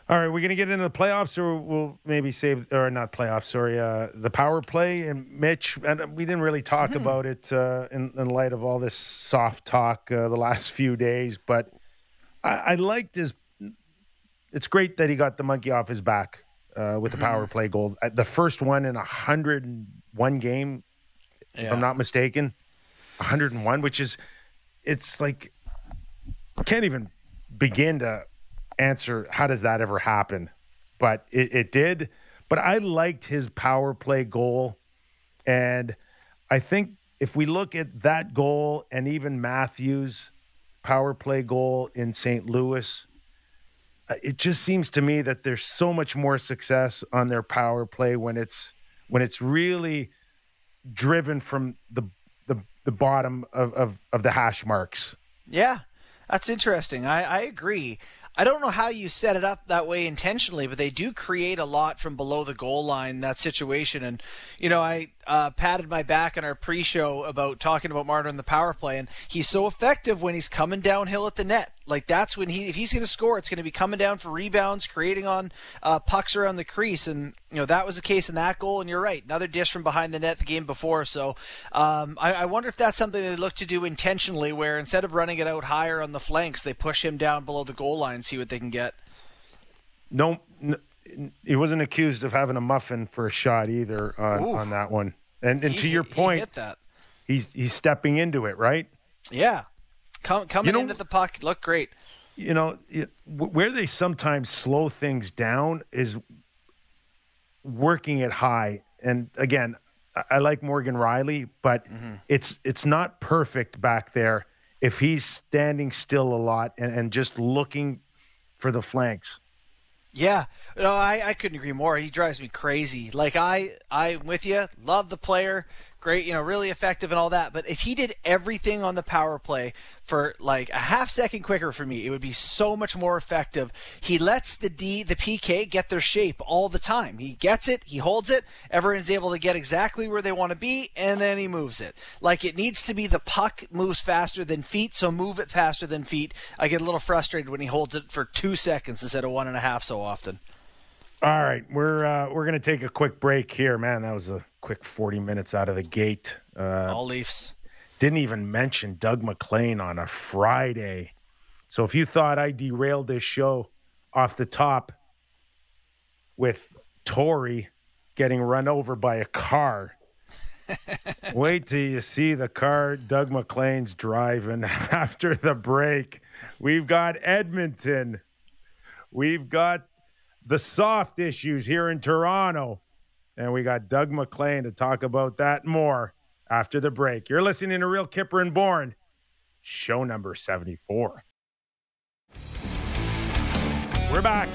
All right, we're going to get into the playoffs, or we'll maybe the power play. And Mitch, and we didn't really talk about it in light of all this soft talk the last few days, but I liked his. It's great that he got the monkey off his back with the power play goal. The first one in 101 game, if I'm not mistaken. 101, which is, it's like, can't even begin to answer how does that ever happen. But it did. But I liked his power play goal. And I think if we look at that goal and even Matthews' power play goal in St. Louis, it just seems to me that there's so much more success on their power play when it's really driven from the bottom of the hash marks. Yeah, that's interesting. I agree. I don't know how you set it up that way intentionally, but they do create a lot from below the goal line, that situation. And, I patted my back on our pre-show about talking about Marner in the power play, and he's so effective when he's coming downhill at the net. Like, that's when if he's going to score, it's going to be coming down for rebounds, creating on pucks around the crease. And, that was the case in that goal, and you're right, another dish from behind the net the game before. So I wonder if that's something they look to do intentionally, where instead of running it out higher on the flanks, they push him down below the goal line and see what they can get. No, he wasn't accused of having a muffin for a shot either on that one. And to your point, he hit that. He's stepping into it, right? Yeah. Coming into the puck, look great. Where they sometimes slow things down is working it high. And again, I like Morgan Riley, but it's not perfect back there if he's standing still a lot and just looking for the flanks. Yeah, I couldn't agree more. He drives me crazy. Like, I'm with you. Love the player. great, you know, really effective and all that. But if he did everything on the power play for like a half second quicker for me, it would be so much more effective. He lets the PK get their shape all the time. He gets it, he holds it, everyone's able to get exactly where they want to be, and then he moves it. Like, it needs to be the puck moves faster than feet, so move it faster than feet. I get a little frustrated when he holds it for 2 seconds instead of 1.5 so often. All right, we're gonna take a quick break here, man. That was a quick 40 minutes out of the gate. All Leafs. Didn't even mention Doug McLean on a Friday. So if you thought I derailed this show off the top with Tori getting run over by a car, wait till you see the car Doug McLean's driving after the break. We've got Edmonton. We've got the soft issues here in Toronto. And we got Doug McLean to talk about that more after the break. You're listening to Real Kipper and Bourne, show number 74. We're back.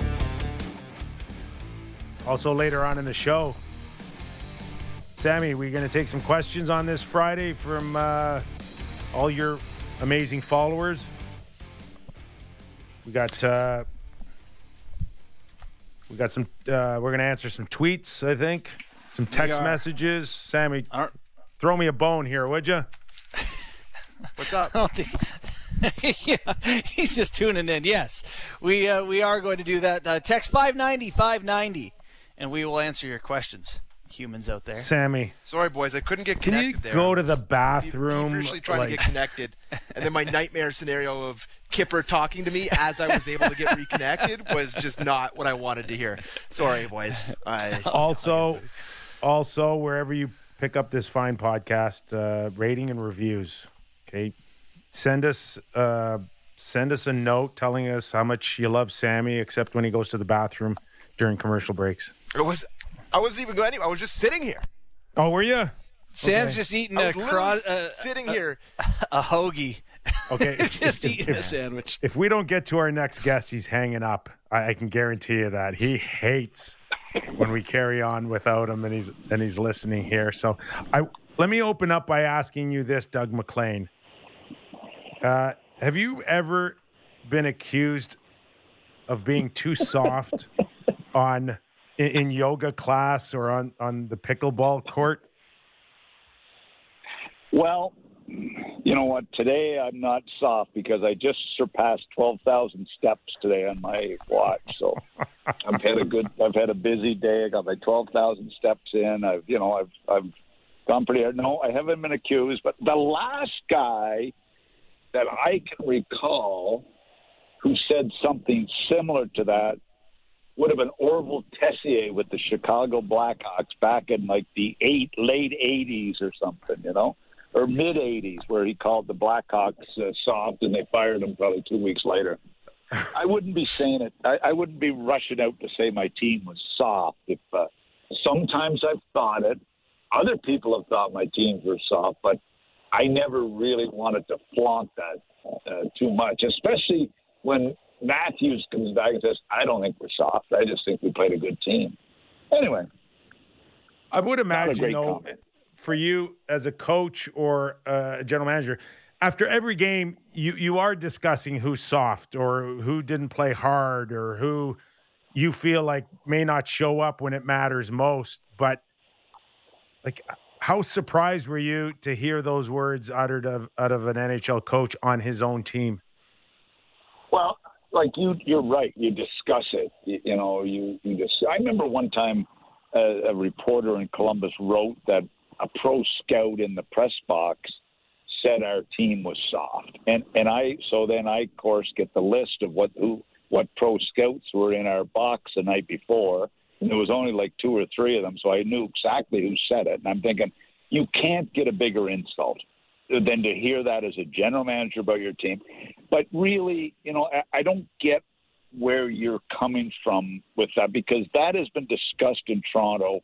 Also later on in the show, Sammy, we're going to take some questions on this Friday from all your amazing followers. We got some. We're gonna answer some tweets, I think, some text messages. Sammy, throw me a bone here, would you? What's up? Yeah, he's just tuning in. Yes, we are going to do that. Text 590-590, and we will answer your questions. Humans out there, Sammy. Sorry, boys, I couldn't get connected. Can you go to the bathroom? I'm usually trying to get connected, and then my nightmare scenario of Kipper talking to me as I was able to get reconnected was just not what I wanted to hear. Sorry, boys. Also, wherever you pick up this fine podcast, rating and reviews. Okay, send us a note telling us how much you love Sammy, except when he goes to the bathroom during commercial breaks. I wasn't even going anywhere. I was just sitting here. Oh, were you? Sam's just eating a hoagie. Okay, just eating a sandwich. If we don't get to our next guest, he's hanging up. I can guarantee you that he hates when we carry on without him, and he's listening here. So, let me open up by asking you this, Doug McLean. Have you ever been accused of being too soft on? In yoga class or on the pickleball court? Well, you know what? Today I'm not soft because I just surpassed 12,000 steps today on my watch. So I've had a busy day. I got my 12,000 steps in. I've gone pretty hard. No, I haven't been accused. But the last guy that I can recall who said something similar to that would have been Orville Tessier with the Chicago Blackhawks back in like late 80s or something, you know, or mid 80s, where he called the Blackhawks soft and they fired him probably 2 weeks later. I wouldn't be saying it. I wouldn't be rushing out to say my team was soft. If sometimes I've thought it. Other people have thought my teams were soft, but I never really wanted to flaunt that too much, especially when Matthews comes back and says, I don't think we're soft. I just think we played a good team. Anyway. I would imagine, though, comment. For you as a coach or a general manager, after every game, you are discussing who's soft or who didn't play hard or who you feel like may not show up when it matters most. But, like, how surprised were you to hear those words uttered out of an NHL coach on his own team? Well, like you're right. You discuss it. I remember one time a reporter in Columbus wrote that a pro scout in the press box said our team was soft, and then I of course get the list of what pro scouts were in our box the night before, and there was only like 2 or 3 of them, so I knew exactly who said it, and I'm thinking you can't get a bigger insult than to hear that as a general manager about your team. But really, you know, I don't get where you're coming from with that, because that has been discussed in Toronto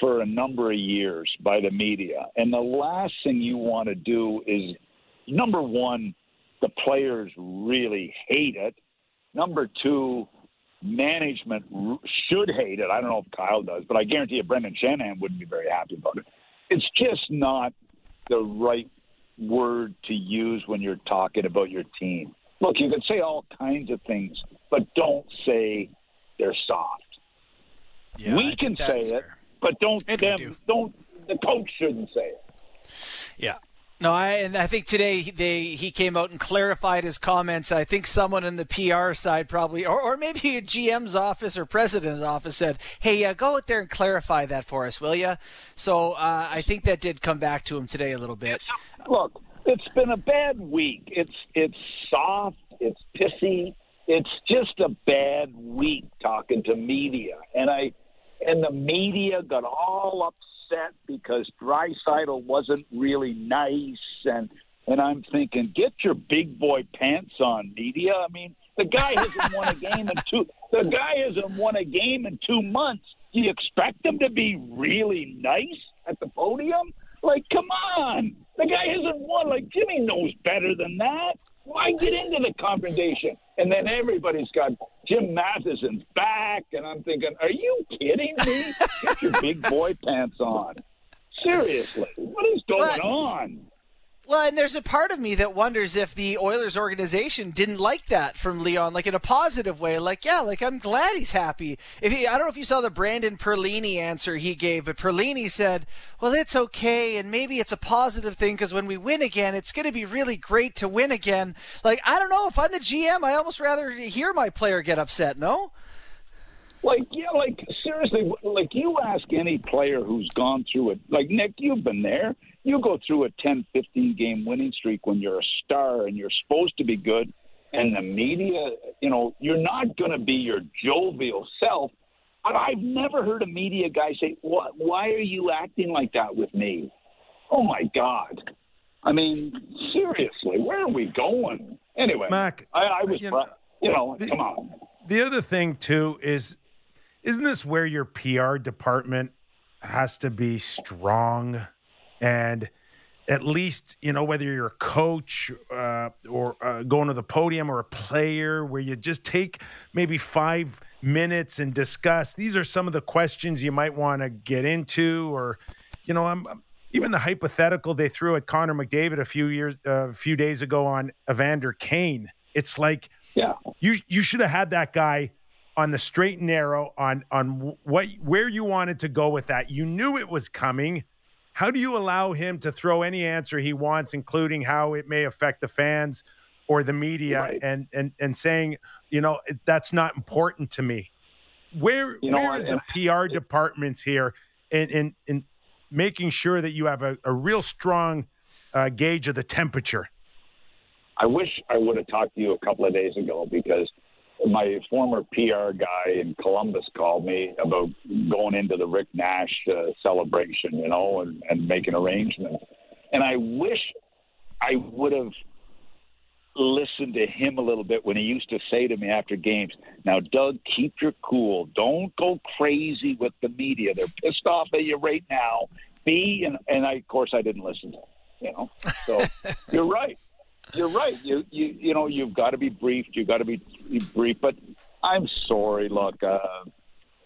for a number of years by the media. And the last thing you want to do is, number one, the players really hate it. Number two, management should hate it. I don't know if Kyle does, but I guarantee you Brendan Shanahan wouldn't be very happy about it. it's just not the right word to use when you're talking about your team. Look, you can say all kinds of things, but don't say they're soft. Yeah, we can say it, but the coach shouldn't say it. Yeah. No, I think today he came out and clarified his comments. I think someone in the PR side probably, or maybe a GM's office or president's office said, hey, go out there and clarify that for us, will you? So I think that did come back to him today a little bit. Look, it's been a bad week. It's soft. It's pissy. It's just a bad week talking to media. And the media got all upset because Dreisaitl wasn't really nice, and I'm thinking, get your big boy pants on, media. I mean, the guy hasn't won a game in two. The guy hasn't won a game in 2 months. Do you expect him to be really nice at the podium? Like, come on, the guy hasn't won. Like, Jimmy knows better than that. Why get into the confrontation? And then everybody's got Jim Matheson's back, and I'm thinking, are you kidding me? Get your big boy pants on. Seriously, what is going on? Well, and there's a part of me that wonders if the Oilers organization didn't like that from Leon, like in a positive way. Like, yeah, like I'm glad he's happy. I don't know if you saw the Brandon Perlini answer he gave, but Perlini said, well, it's okay, and maybe it's a positive thing because when we win again, it's going to be really great to win again. Like, I don't know. If I'm the GM, I almost rather hear my player get upset, no? Like, yeah, like, seriously, like, you ask any player who's gone through it. Like, Nick, you've been there. You go through a 10, 15-game winning streak when you're a star and you're supposed to be good, and the media, you know, you're not going to be your jovial self. But I've never heard a media guy say, why are you acting like that with me? Oh, my God. I mean, seriously, where are we going? Anyway, Mac, I was, come on. The other thing, too, is, isn't this where your PR department has to be strong and at least, you know, whether you're a coach or going to the podium or a player, where you just take maybe 5 minutes and discuss, these are some of the questions you might want to get into, or, you know, even the hypothetical they threw at Connor McDavid a few days ago on Evander Kane. It's like, yeah, you should have had that guy on the straight and narrow on where you wanted to go with that. You knew it was coming. How do you allow him to throw any answer he wants, including how it may affect the fans or the media, right, and saying, you know, that's not important to me? Where is the PR departments here in making sure that you have a real strong gauge of the temperature? I wish I would have talked to you a couple of days ago, because my former PR guy in Columbus called me about going into the Rick Nash celebration, you know, and making arrangements. And I wish I would have listened to him a little bit when he used to say to me after games, now, Doug, keep your cool. Don't go crazy with the media. They're pissed off at you right now. And I, of course, I didn't listen to him, you know. So you're right. You're right. You know, you've got to be briefed. You've got to be brief. But I'm sorry. Look,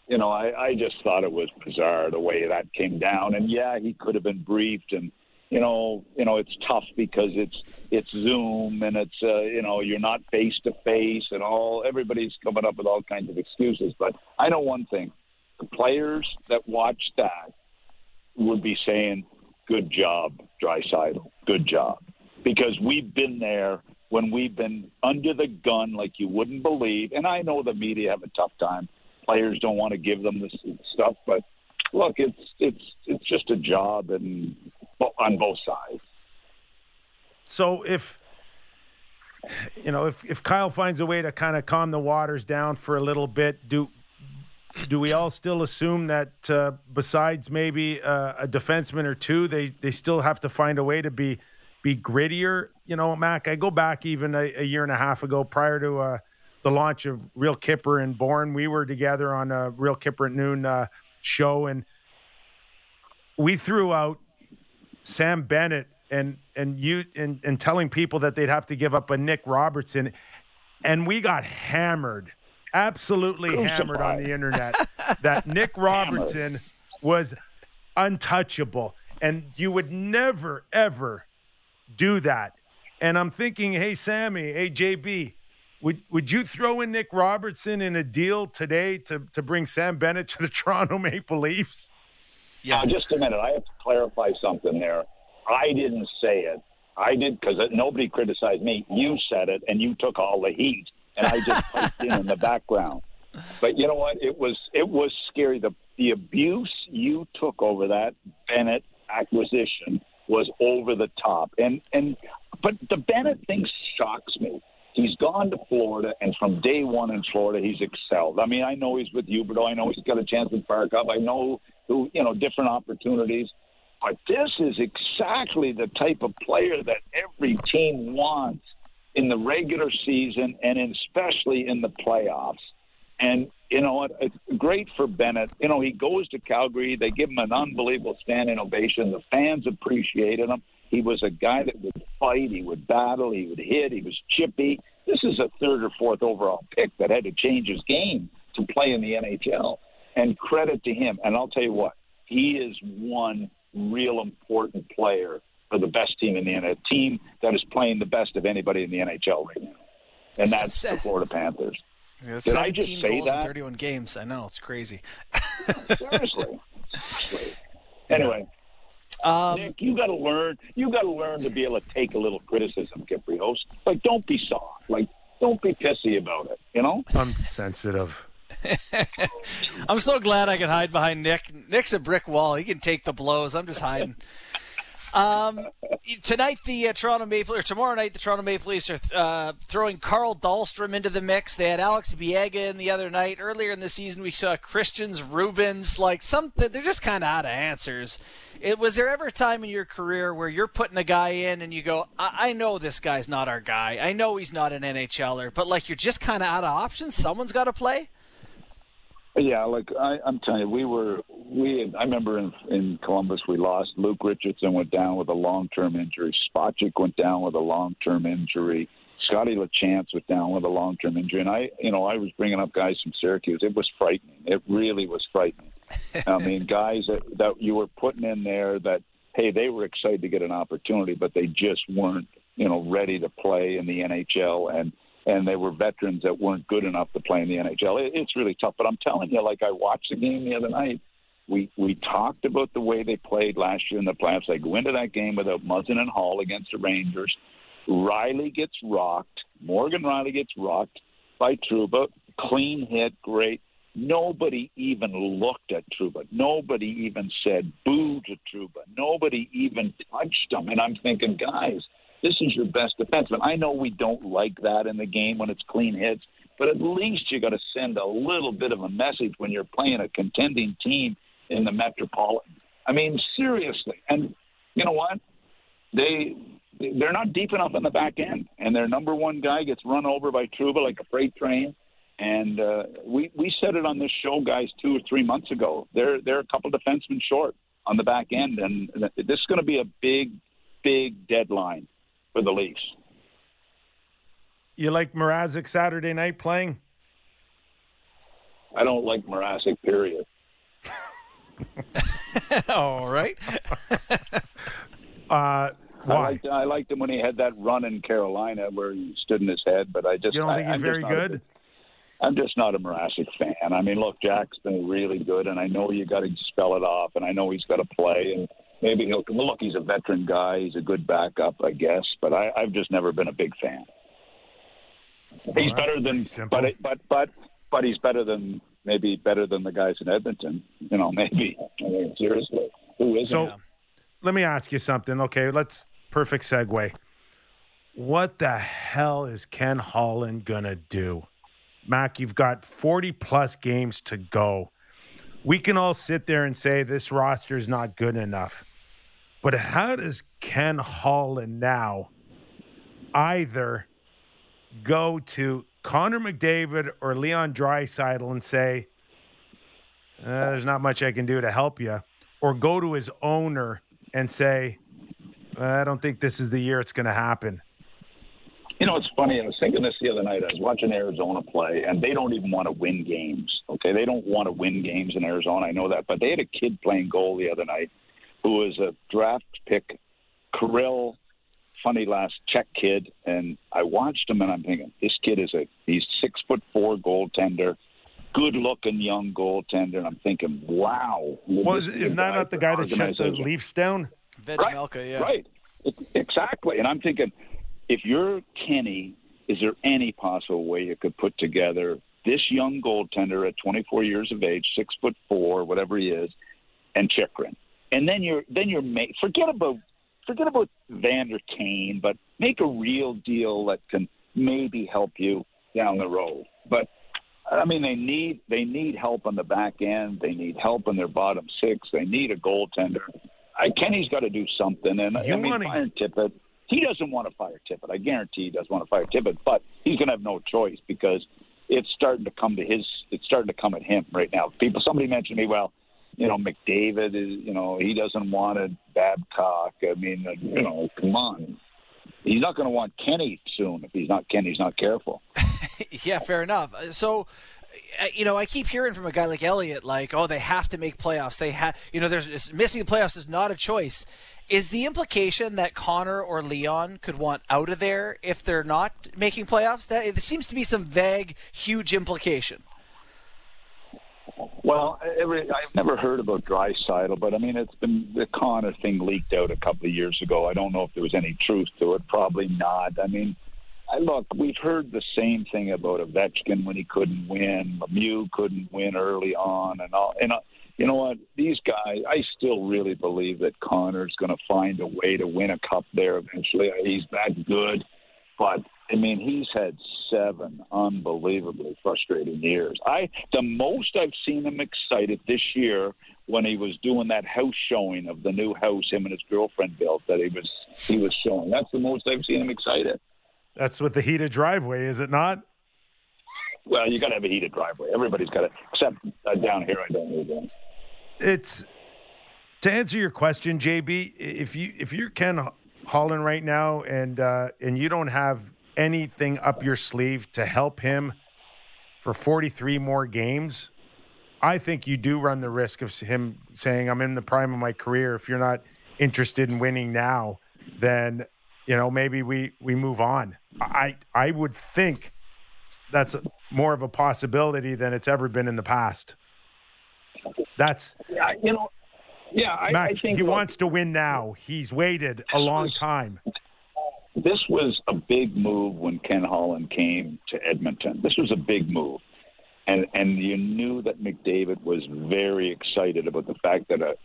you know, I just thought it was bizarre the way that came down. And yeah, he could have been briefed. And you know, it's tough because it's Zoom and it's you know, you're not face to face and all. Everybody's coming up with all kinds of excuses. But I know one thing: the players that watched that would be saying, "Good job, Dreisaitl. Good job." Because we've been there when we've been under the gun like you wouldn't believe. And I know the media have a tough time. Players don't want to give them this stuff. But, look, it's just a job on both sides. So if Kyle finds a way to kind of calm the waters down for a little bit, do we all still assume that besides maybe a defenseman or two, they still have to find a way to be grittier? You know, Mac, I go back even a year and a half ago, prior to the launch of Real Kipper and Bourne. We were together on a Real Kipper at Noon show, and we threw out Sam Bennett and telling people that they'd have to give up a Nick Robertson, and we got hammered, absolutely hammered on the internet that Nick Robertson was untouchable. And you would never, ever do that. And I'm thinking, hey, Sammy, hey, JB, would you throw in Nick Robertson in a deal today to bring Sam Bennett to the Toronto Maple Leafs? Yeah, just a minute. I have to clarify something there. I didn't say it. I did, because nobody criticized me. You said it, and you took all the heat, and I just piped in the background. But you know what? It was scary. The abuse you took over that Bennett acquisition was over the top. But the Bennett thing shocks me. He's gone to Florida, and from day one in Florida, he's excelled. I mean, I know he's with Huberdeau. I know he's got a chance with Park Up. I know who, different opportunities. But this is exactly the type of player that every team wants in the regular season and especially in the playoffs. And, it's great for Bennett. He goes to Calgary. They give him an unbelievable standing ovation. The fans appreciated him. He was a guy that would fight. He would battle. He would hit. He was chippy. This is a third or fourth overall pick that had to change his game to play in the NHL. And credit to him. And I'll tell you what, he is one real important player for the best team in the NHL, a team that is playing the best of anybody in the NHL right now. And that's the Florida Panthers. Did I just say that? 31 games. I know, it's crazy. Seriously. Anyway, Nick, you got to learn to be able to take a little criticism, Kypreos. Like, don't be soft. Like, don't be pissy about it. I'm sensitive. I'm so glad I can hide behind Nick. Nick's a brick wall. He can take the blows. I'm just hiding. Tonight, tomorrow night, the Toronto Maple Leafs are throwing Carl Dahlstrom into the mix. They had Alex Biega in the other night. Earlier in the season, we saw Christians, Rubens, like something. They're just kind of out of answers. Was there ever a time in your career where you're putting a guy in and you go, I know this guy's not our guy. I know he's not an NHLer, but like you're just kind of out of options. Someone's got to play. Yeah, like I'm telling you, I remember in Columbus we lost. Luke Richardson went down with a long-term injury. Spacek went down with a long-term injury. Scotty Lachance went down with a long-term injury. And I was bringing up guys from Syracuse. It was frightening. It really was frightening. I mean, guys that you were putting in there that, hey, they were excited to get an opportunity, but they just weren't, ready to play in the NHL and they were veterans that weren't good enough to play in the NHL. It's really tough. But I'm telling you, like I watched the game the other night. We talked about the way they played last year in the playoffs. They go into that game without Muzzin and Hall against the Rangers. Riley gets rocked. Morgan Riley gets rocked by Trouba. Clean hit, great. Nobody even looked at Trouba. Nobody even said boo to Trouba. Nobody even touched him. And I'm thinking, guys, this is your best defenseman. I know we don't like that in the game when it's clean hits, but at least you got to send a little bit of a message when you're playing a contending team in the Metropolitan. I mean, seriously. And you know what? They're not deep enough in the back end, and their number one guy gets run over by Trouba like a freight train. And we said it on this show, guys, 2 or 3 months ago. They're a couple defensemen short on the back end, and this is going to be a big, big deadline for the Leafs. You like Mrazek Saturday night playing? I don't like Mrazek, period. All right. Why? I liked him when he had that run in Carolina where he stood in his head, but I just... You don't think he's very good? I'm just not a Mrazek fan. I mean, look, Jack's been really good, and I know you got to spell it off, and I know he's got to play, and maybe he'll come. Look, he's a veteran guy. He's a good backup, I guess. But I've just never been a big fan. He's better than, but he's better than the guys in Edmonton. Maybe. I mean, seriously, who is? So, let me ask you something. Okay, perfect segue. What the hell is Ken Holland gonna do, Mac? You've got 40+ games to go. We can all sit there and say this roster is not good enough. But how does Ken Holland now either go to Connor McDavid or Leon Dreisaitl and say, there's not much I can do to help you, or go to his owner and say, I don't think this is the year it's going to happen? It's funny. I was thinking this the other night. I was watching Arizona play, and they don't even want to win games, okay? They don't want to win games in Arizona. I know that. But they had a kid playing goal the other night who is a draft pick, Kirill, funny last Czech kid. And I watched him and I'm thinking, this kid is he's 6'4" goaltender, good-looking young goaltender. And I'm thinking, wow. Isn't that not the guy that shut the Leafs down? Vejmelka, yeah. Right, exactly. And I'm thinking, if you're Kenny, is there any possible way you could put together this young goaltender at 24 years of age, 6'4", whatever he is, and Chychrun? And then you're forget about Vander Kane, but make a real deal that can maybe help you down the road. But I mean, they need help on the back end. They need help on their bottom six. They need a goaltender. Kenny's got to do something. And fire Tippett. He doesn't want to fire Tippett. I guarantee he doesn't want to fire Tippett, but he's going to have no choice because it's starting to come at him right now. Somebody mentioned me, well, you know, McDavid is, you know, he doesn't want it, Babcock. I mean, you know, come on. He's not going to want Kenny soon. If he's not Kenny, he's not careful. Yeah, fair enough. So, you know, I keep hearing from a guy like Elliott, like, oh, they have to make playoffs. They have, you know, there's missing the playoffs is not a choice. Is the implication that Connor or Leon could want out of there if they're not making playoffs? There seems to be some vague, huge implication. Well, I've never heard about Dreisaitl, but I mean, it's been the Connor thing leaked out a couple of years ago. I don't know if there was any truth to it. Probably not. I mean, look, we've heard the same thing about Ovechkin when he couldn't win, Lemieux couldn't win early on, and all. And you know what? These guys, I still really believe that Connor's going to find a way to win a cup there eventually. He's that good. But, I mean, he's had 7 unbelievably frustrating years. The most I've seen him excited this year when he was doing that house showing of the new house him and his girlfriend built that he was showing. That's the most I've seen him excited. That's with the heated driveway, is it not? Well, you got to have a heated driveway. Everybody's got it, except down here. I don't need one. It's to answer your question, JB. If you're Ken Holland right now, and you don't have anything up your sleeve to help him for 43 more games, I think you do run the risk of him saying, "I'm in the prime of my career. If you're not interested in winning now, then you know maybe we move on." I would think that's more of a possibility than it's ever been in the past. I think he wants to win now. He's waited a long time. This was a big move when Ken Holland came to Edmonton. This was a big move. And you knew that McDavid was very excited about the fact that a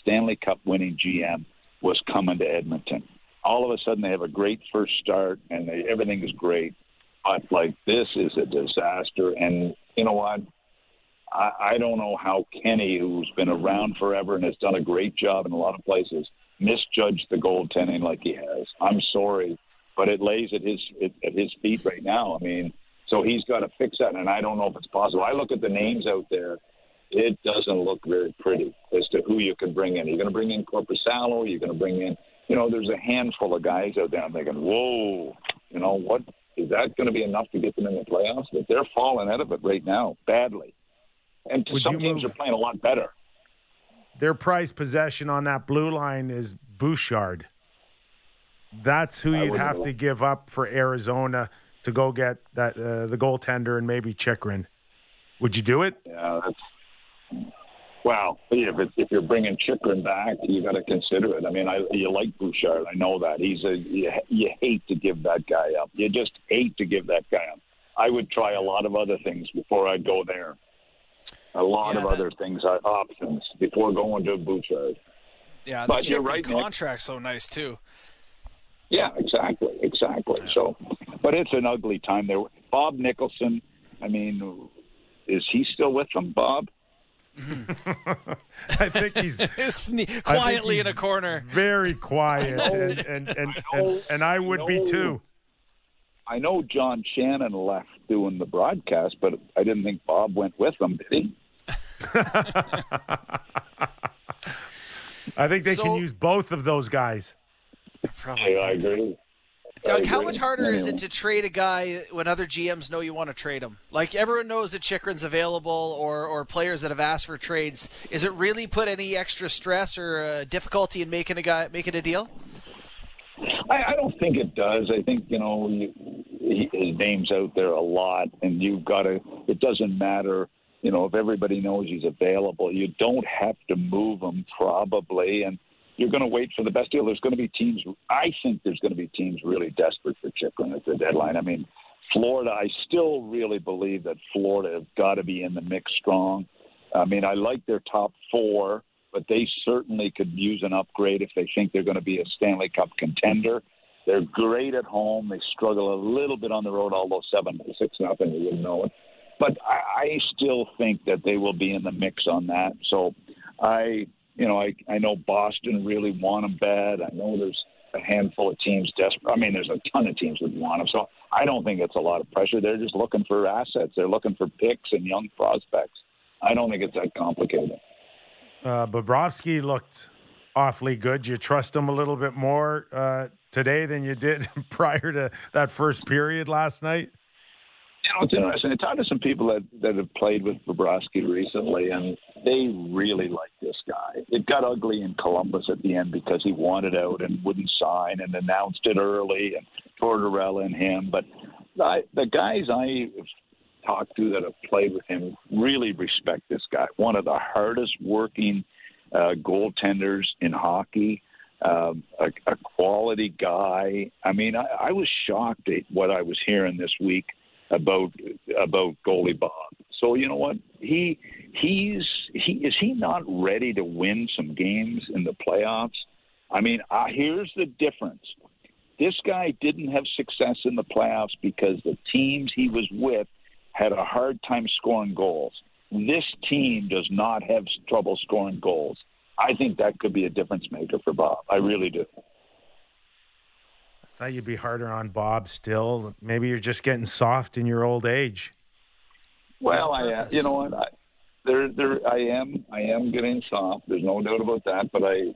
Stanley Cup winning GM was coming to Edmonton. All of a sudden they have a great first start and everything is great. But, like, this is a disaster. And you know what? I don't know how Kenny, who's been around forever and has done a great job in a lot of places, misjudged the goaltending like he has. I'm sorry, but it lays at his feet right now. I mean, so he's got to fix that, and I don't know if it's possible. I look at the names out there. It doesn't look very pretty as to who you can bring in. You're going to bring in Corpusalo. You're going to bring in, you know, there's a handful of guys out there. I'm thinking, whoa, you know what? Is that going to be enough to get them in the playoffs? But they're falling out of it right now, badly. And some teams are playing a lot better. Their prized possession on that blue line is Bouchard. That's who you'd have to give up for Arizona to go get that the goaltender and maybe Chychrun. Would you do it? Yeah. If you're bringing Chychrun back, you got to consider it. I mean, you like Bouchard. I know that. You hate to give that guy up. You just hate to give that guy up. I would try a lot of other things before I'd go there. Options before going to Bouchard. Yeah, but you're right. The contract's so nice too. Yeah, exactly. So, but it's an ugly time there. Bob Nicholson. I mean, is he still with them, Bob? I think he's quietly in a corner, very quiet, and I would be too. I know John Shannon left doing the broadcast, but I didn't think Bob went with him, did he? I think they can use both of those guys. Probably. I agree. Doug, how much harder is it to trade a guy when other GMs know you want to trade him? Like, everyone knows that Chychrun's available, or players that have asked for trades. Is it really put any extra stress or difficulty in making a deal? I don't think it does. I think, his name's out there a lot, and you've got to – it doesn't matter, if everybody knows he's available. You don't have to move him probably, and you're going to wait for the best deal. There's going to be teams – I think there's going to be teams really desperate for Chychrun at the deadline. I mean, Florida – I still really believe that Florida have got to be in the mix strong. I mean, I like their top four, but they certainly could use an upgrade if they think they're going to be a Stanley Cup contender. They're great at home. They struggle a little bit on the road, although 7-6-0, you wouldn't know it. But I still think that they will be in the mix on that. So I know Boston really want them bad. I know there's a handful of teams desperate. I mean, there's a ton of teams that want them. So I don't think it's a lot of pressure. They're just looking for assets. They're looking for picks and young prospects. I don't think it's that complicated. Bobrovsky looked awfully good. You trust him a little bit more today than you did prior to that first period last night? It's interesting. I talked to some people that have played with Bobrovsky recently, and they really like this guy. It got ugly in Columbus at the end because he wanted out and wouldn't sign and announced it early, and Tortorella and him. But the guys I've talked to that have played with him really respect this guy. One of the hardest working goaltenders in hockey, a quality guy. I mean, I was shocked at what I was hearing this week about goalie Bob. So you know what? Is he not ready to win some games in the playoffs? I mean, here's the difference. This guy didn't have success in the playoffs because the teams he was with had a hard time scoring goals. This team does not have trouble scoring goals. I think that could be a difference maker for Bob. I really do. I thought you'd be harder on Bob still. Maybe you're just getting soft in your old age. Well, I am getting soft. There's no doubt about that. But I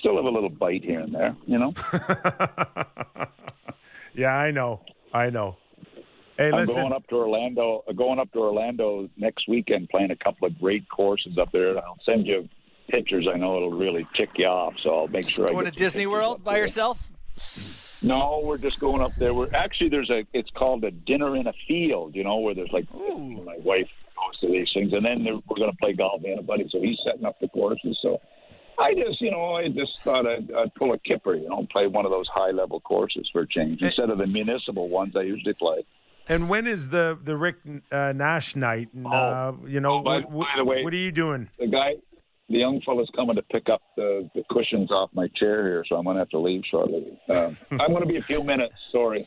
still have a little bite here and there. Yeah, I know. Hey, listen. I'm going up to Orlando next weekend, playing a couple of great courses up there. I'll send you pictures. I know it'll really tick you off, so I'll make sure. Going to Disney World by yourself? No, we're just going up there. It's called a dinner in a field, where there's like, my wife goes to these things, and then we're going to play golf, and a buddy, so he's setting up the courses. So I just, thought I'd pull a kipper, play one of those high-level courses for a change instead of the municipal ones I usually play. And when is the Rick Nash night? By the way, what are you doing? The young fella's coming to pick up the cushions off my chair here, so I'm going to have to leave shortly. I'm going to be a few minutes, sorry.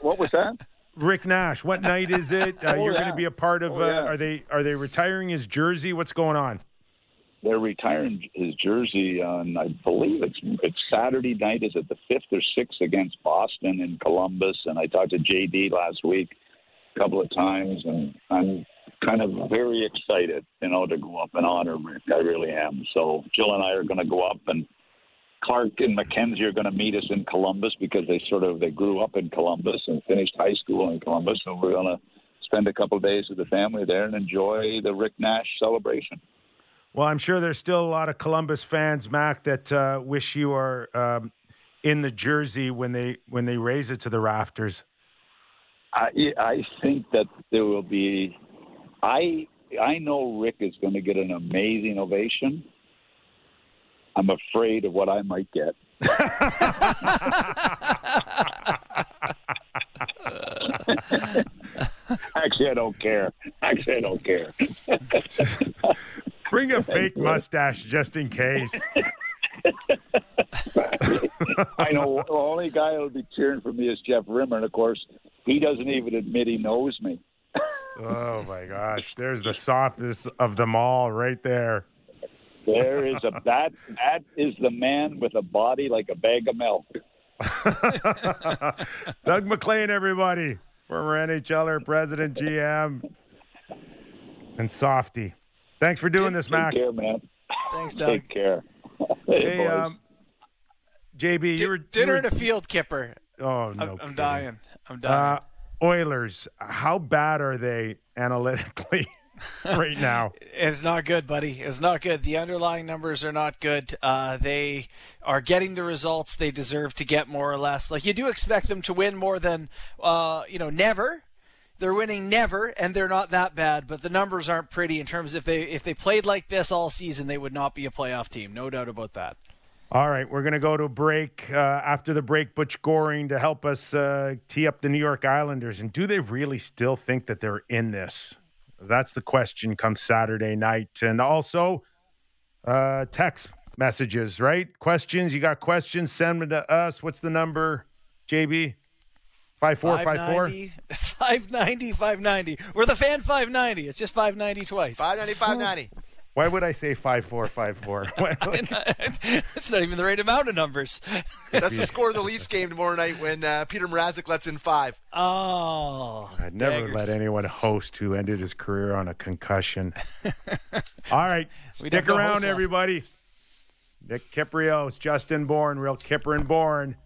What was that? Rick Nash, what night is it? You're going to be a part of, are they retiring his jersey? What's going on? They're retiring his jersey on, I believe it's Saturday night. Is it the 5th or 6th against Boston and Columbus? And I talked to JD last week a couple of times, and I'm kind of very excited, to go up and honor Rick. I really am. So Jill and I are going to go up, and Clark and Mackenzie are going to meet us in Columbus because they grew up in Columbus and finished high school in Columbus. So we're going to spend a couple of days with the family there and enjoy the Rick Nash celebration. Well, I'm sure there's still a lot of Columbus fans, Mac, that wish you are in the jersey when they raise it to the rafters. I think that there will be. I know Rick is going to get an amazing ovation. I'm afraid of what I might get. Actually, I don't care. Bring a fake mustache just in case. I know the only guy who'll be cheering for me is Jeff Rimmer, and of course, he doesn't even admit he knows me. Oh my gosh! There's the softest of them all, right there. There is that is the man with a body like a bag of milk. Doug McLean, everybody, former NHLer, president, GM, and softy. Thanks for doing this, Mac. Take care, man. Thanks, Doug. Take care. Hey, JB, dinner in a field kipper. Oh, no. I'm dying. Oilers, how bad are they analytically right now? It's not good, buddy. It's not good. The underlying numbers are not good. They are getting the results they deserve to get, more or less. Like, you do expect them to win more than, never. They're winning never, and they're not that bad, but the numbers aren't pretty in terms of if they played like this all season, they would not be a playoff team. No doubt about that. All right, we're going to go to a break. After the break, Butch Goring to help us tee up the New York Islanders. And do they really still think that they're in this? That's the question come Saturday night. And also text messages, right? Questions. You got questions? Send them to us. What's the number, JB? 5454? 590, 590. We're the fan 590. It's just 590 twice. 590, 590. Why would I say 5454? That's not even the right amount of numbers. That's the score of the Leafs game tomorrow night when Petr Mrazek lets in 5. Oh, I'd never let anyone host who ended his career on a concussion. All right, stick around, everybody. Nick Kypreos, Justin Bourne, real Kipper and Bourne.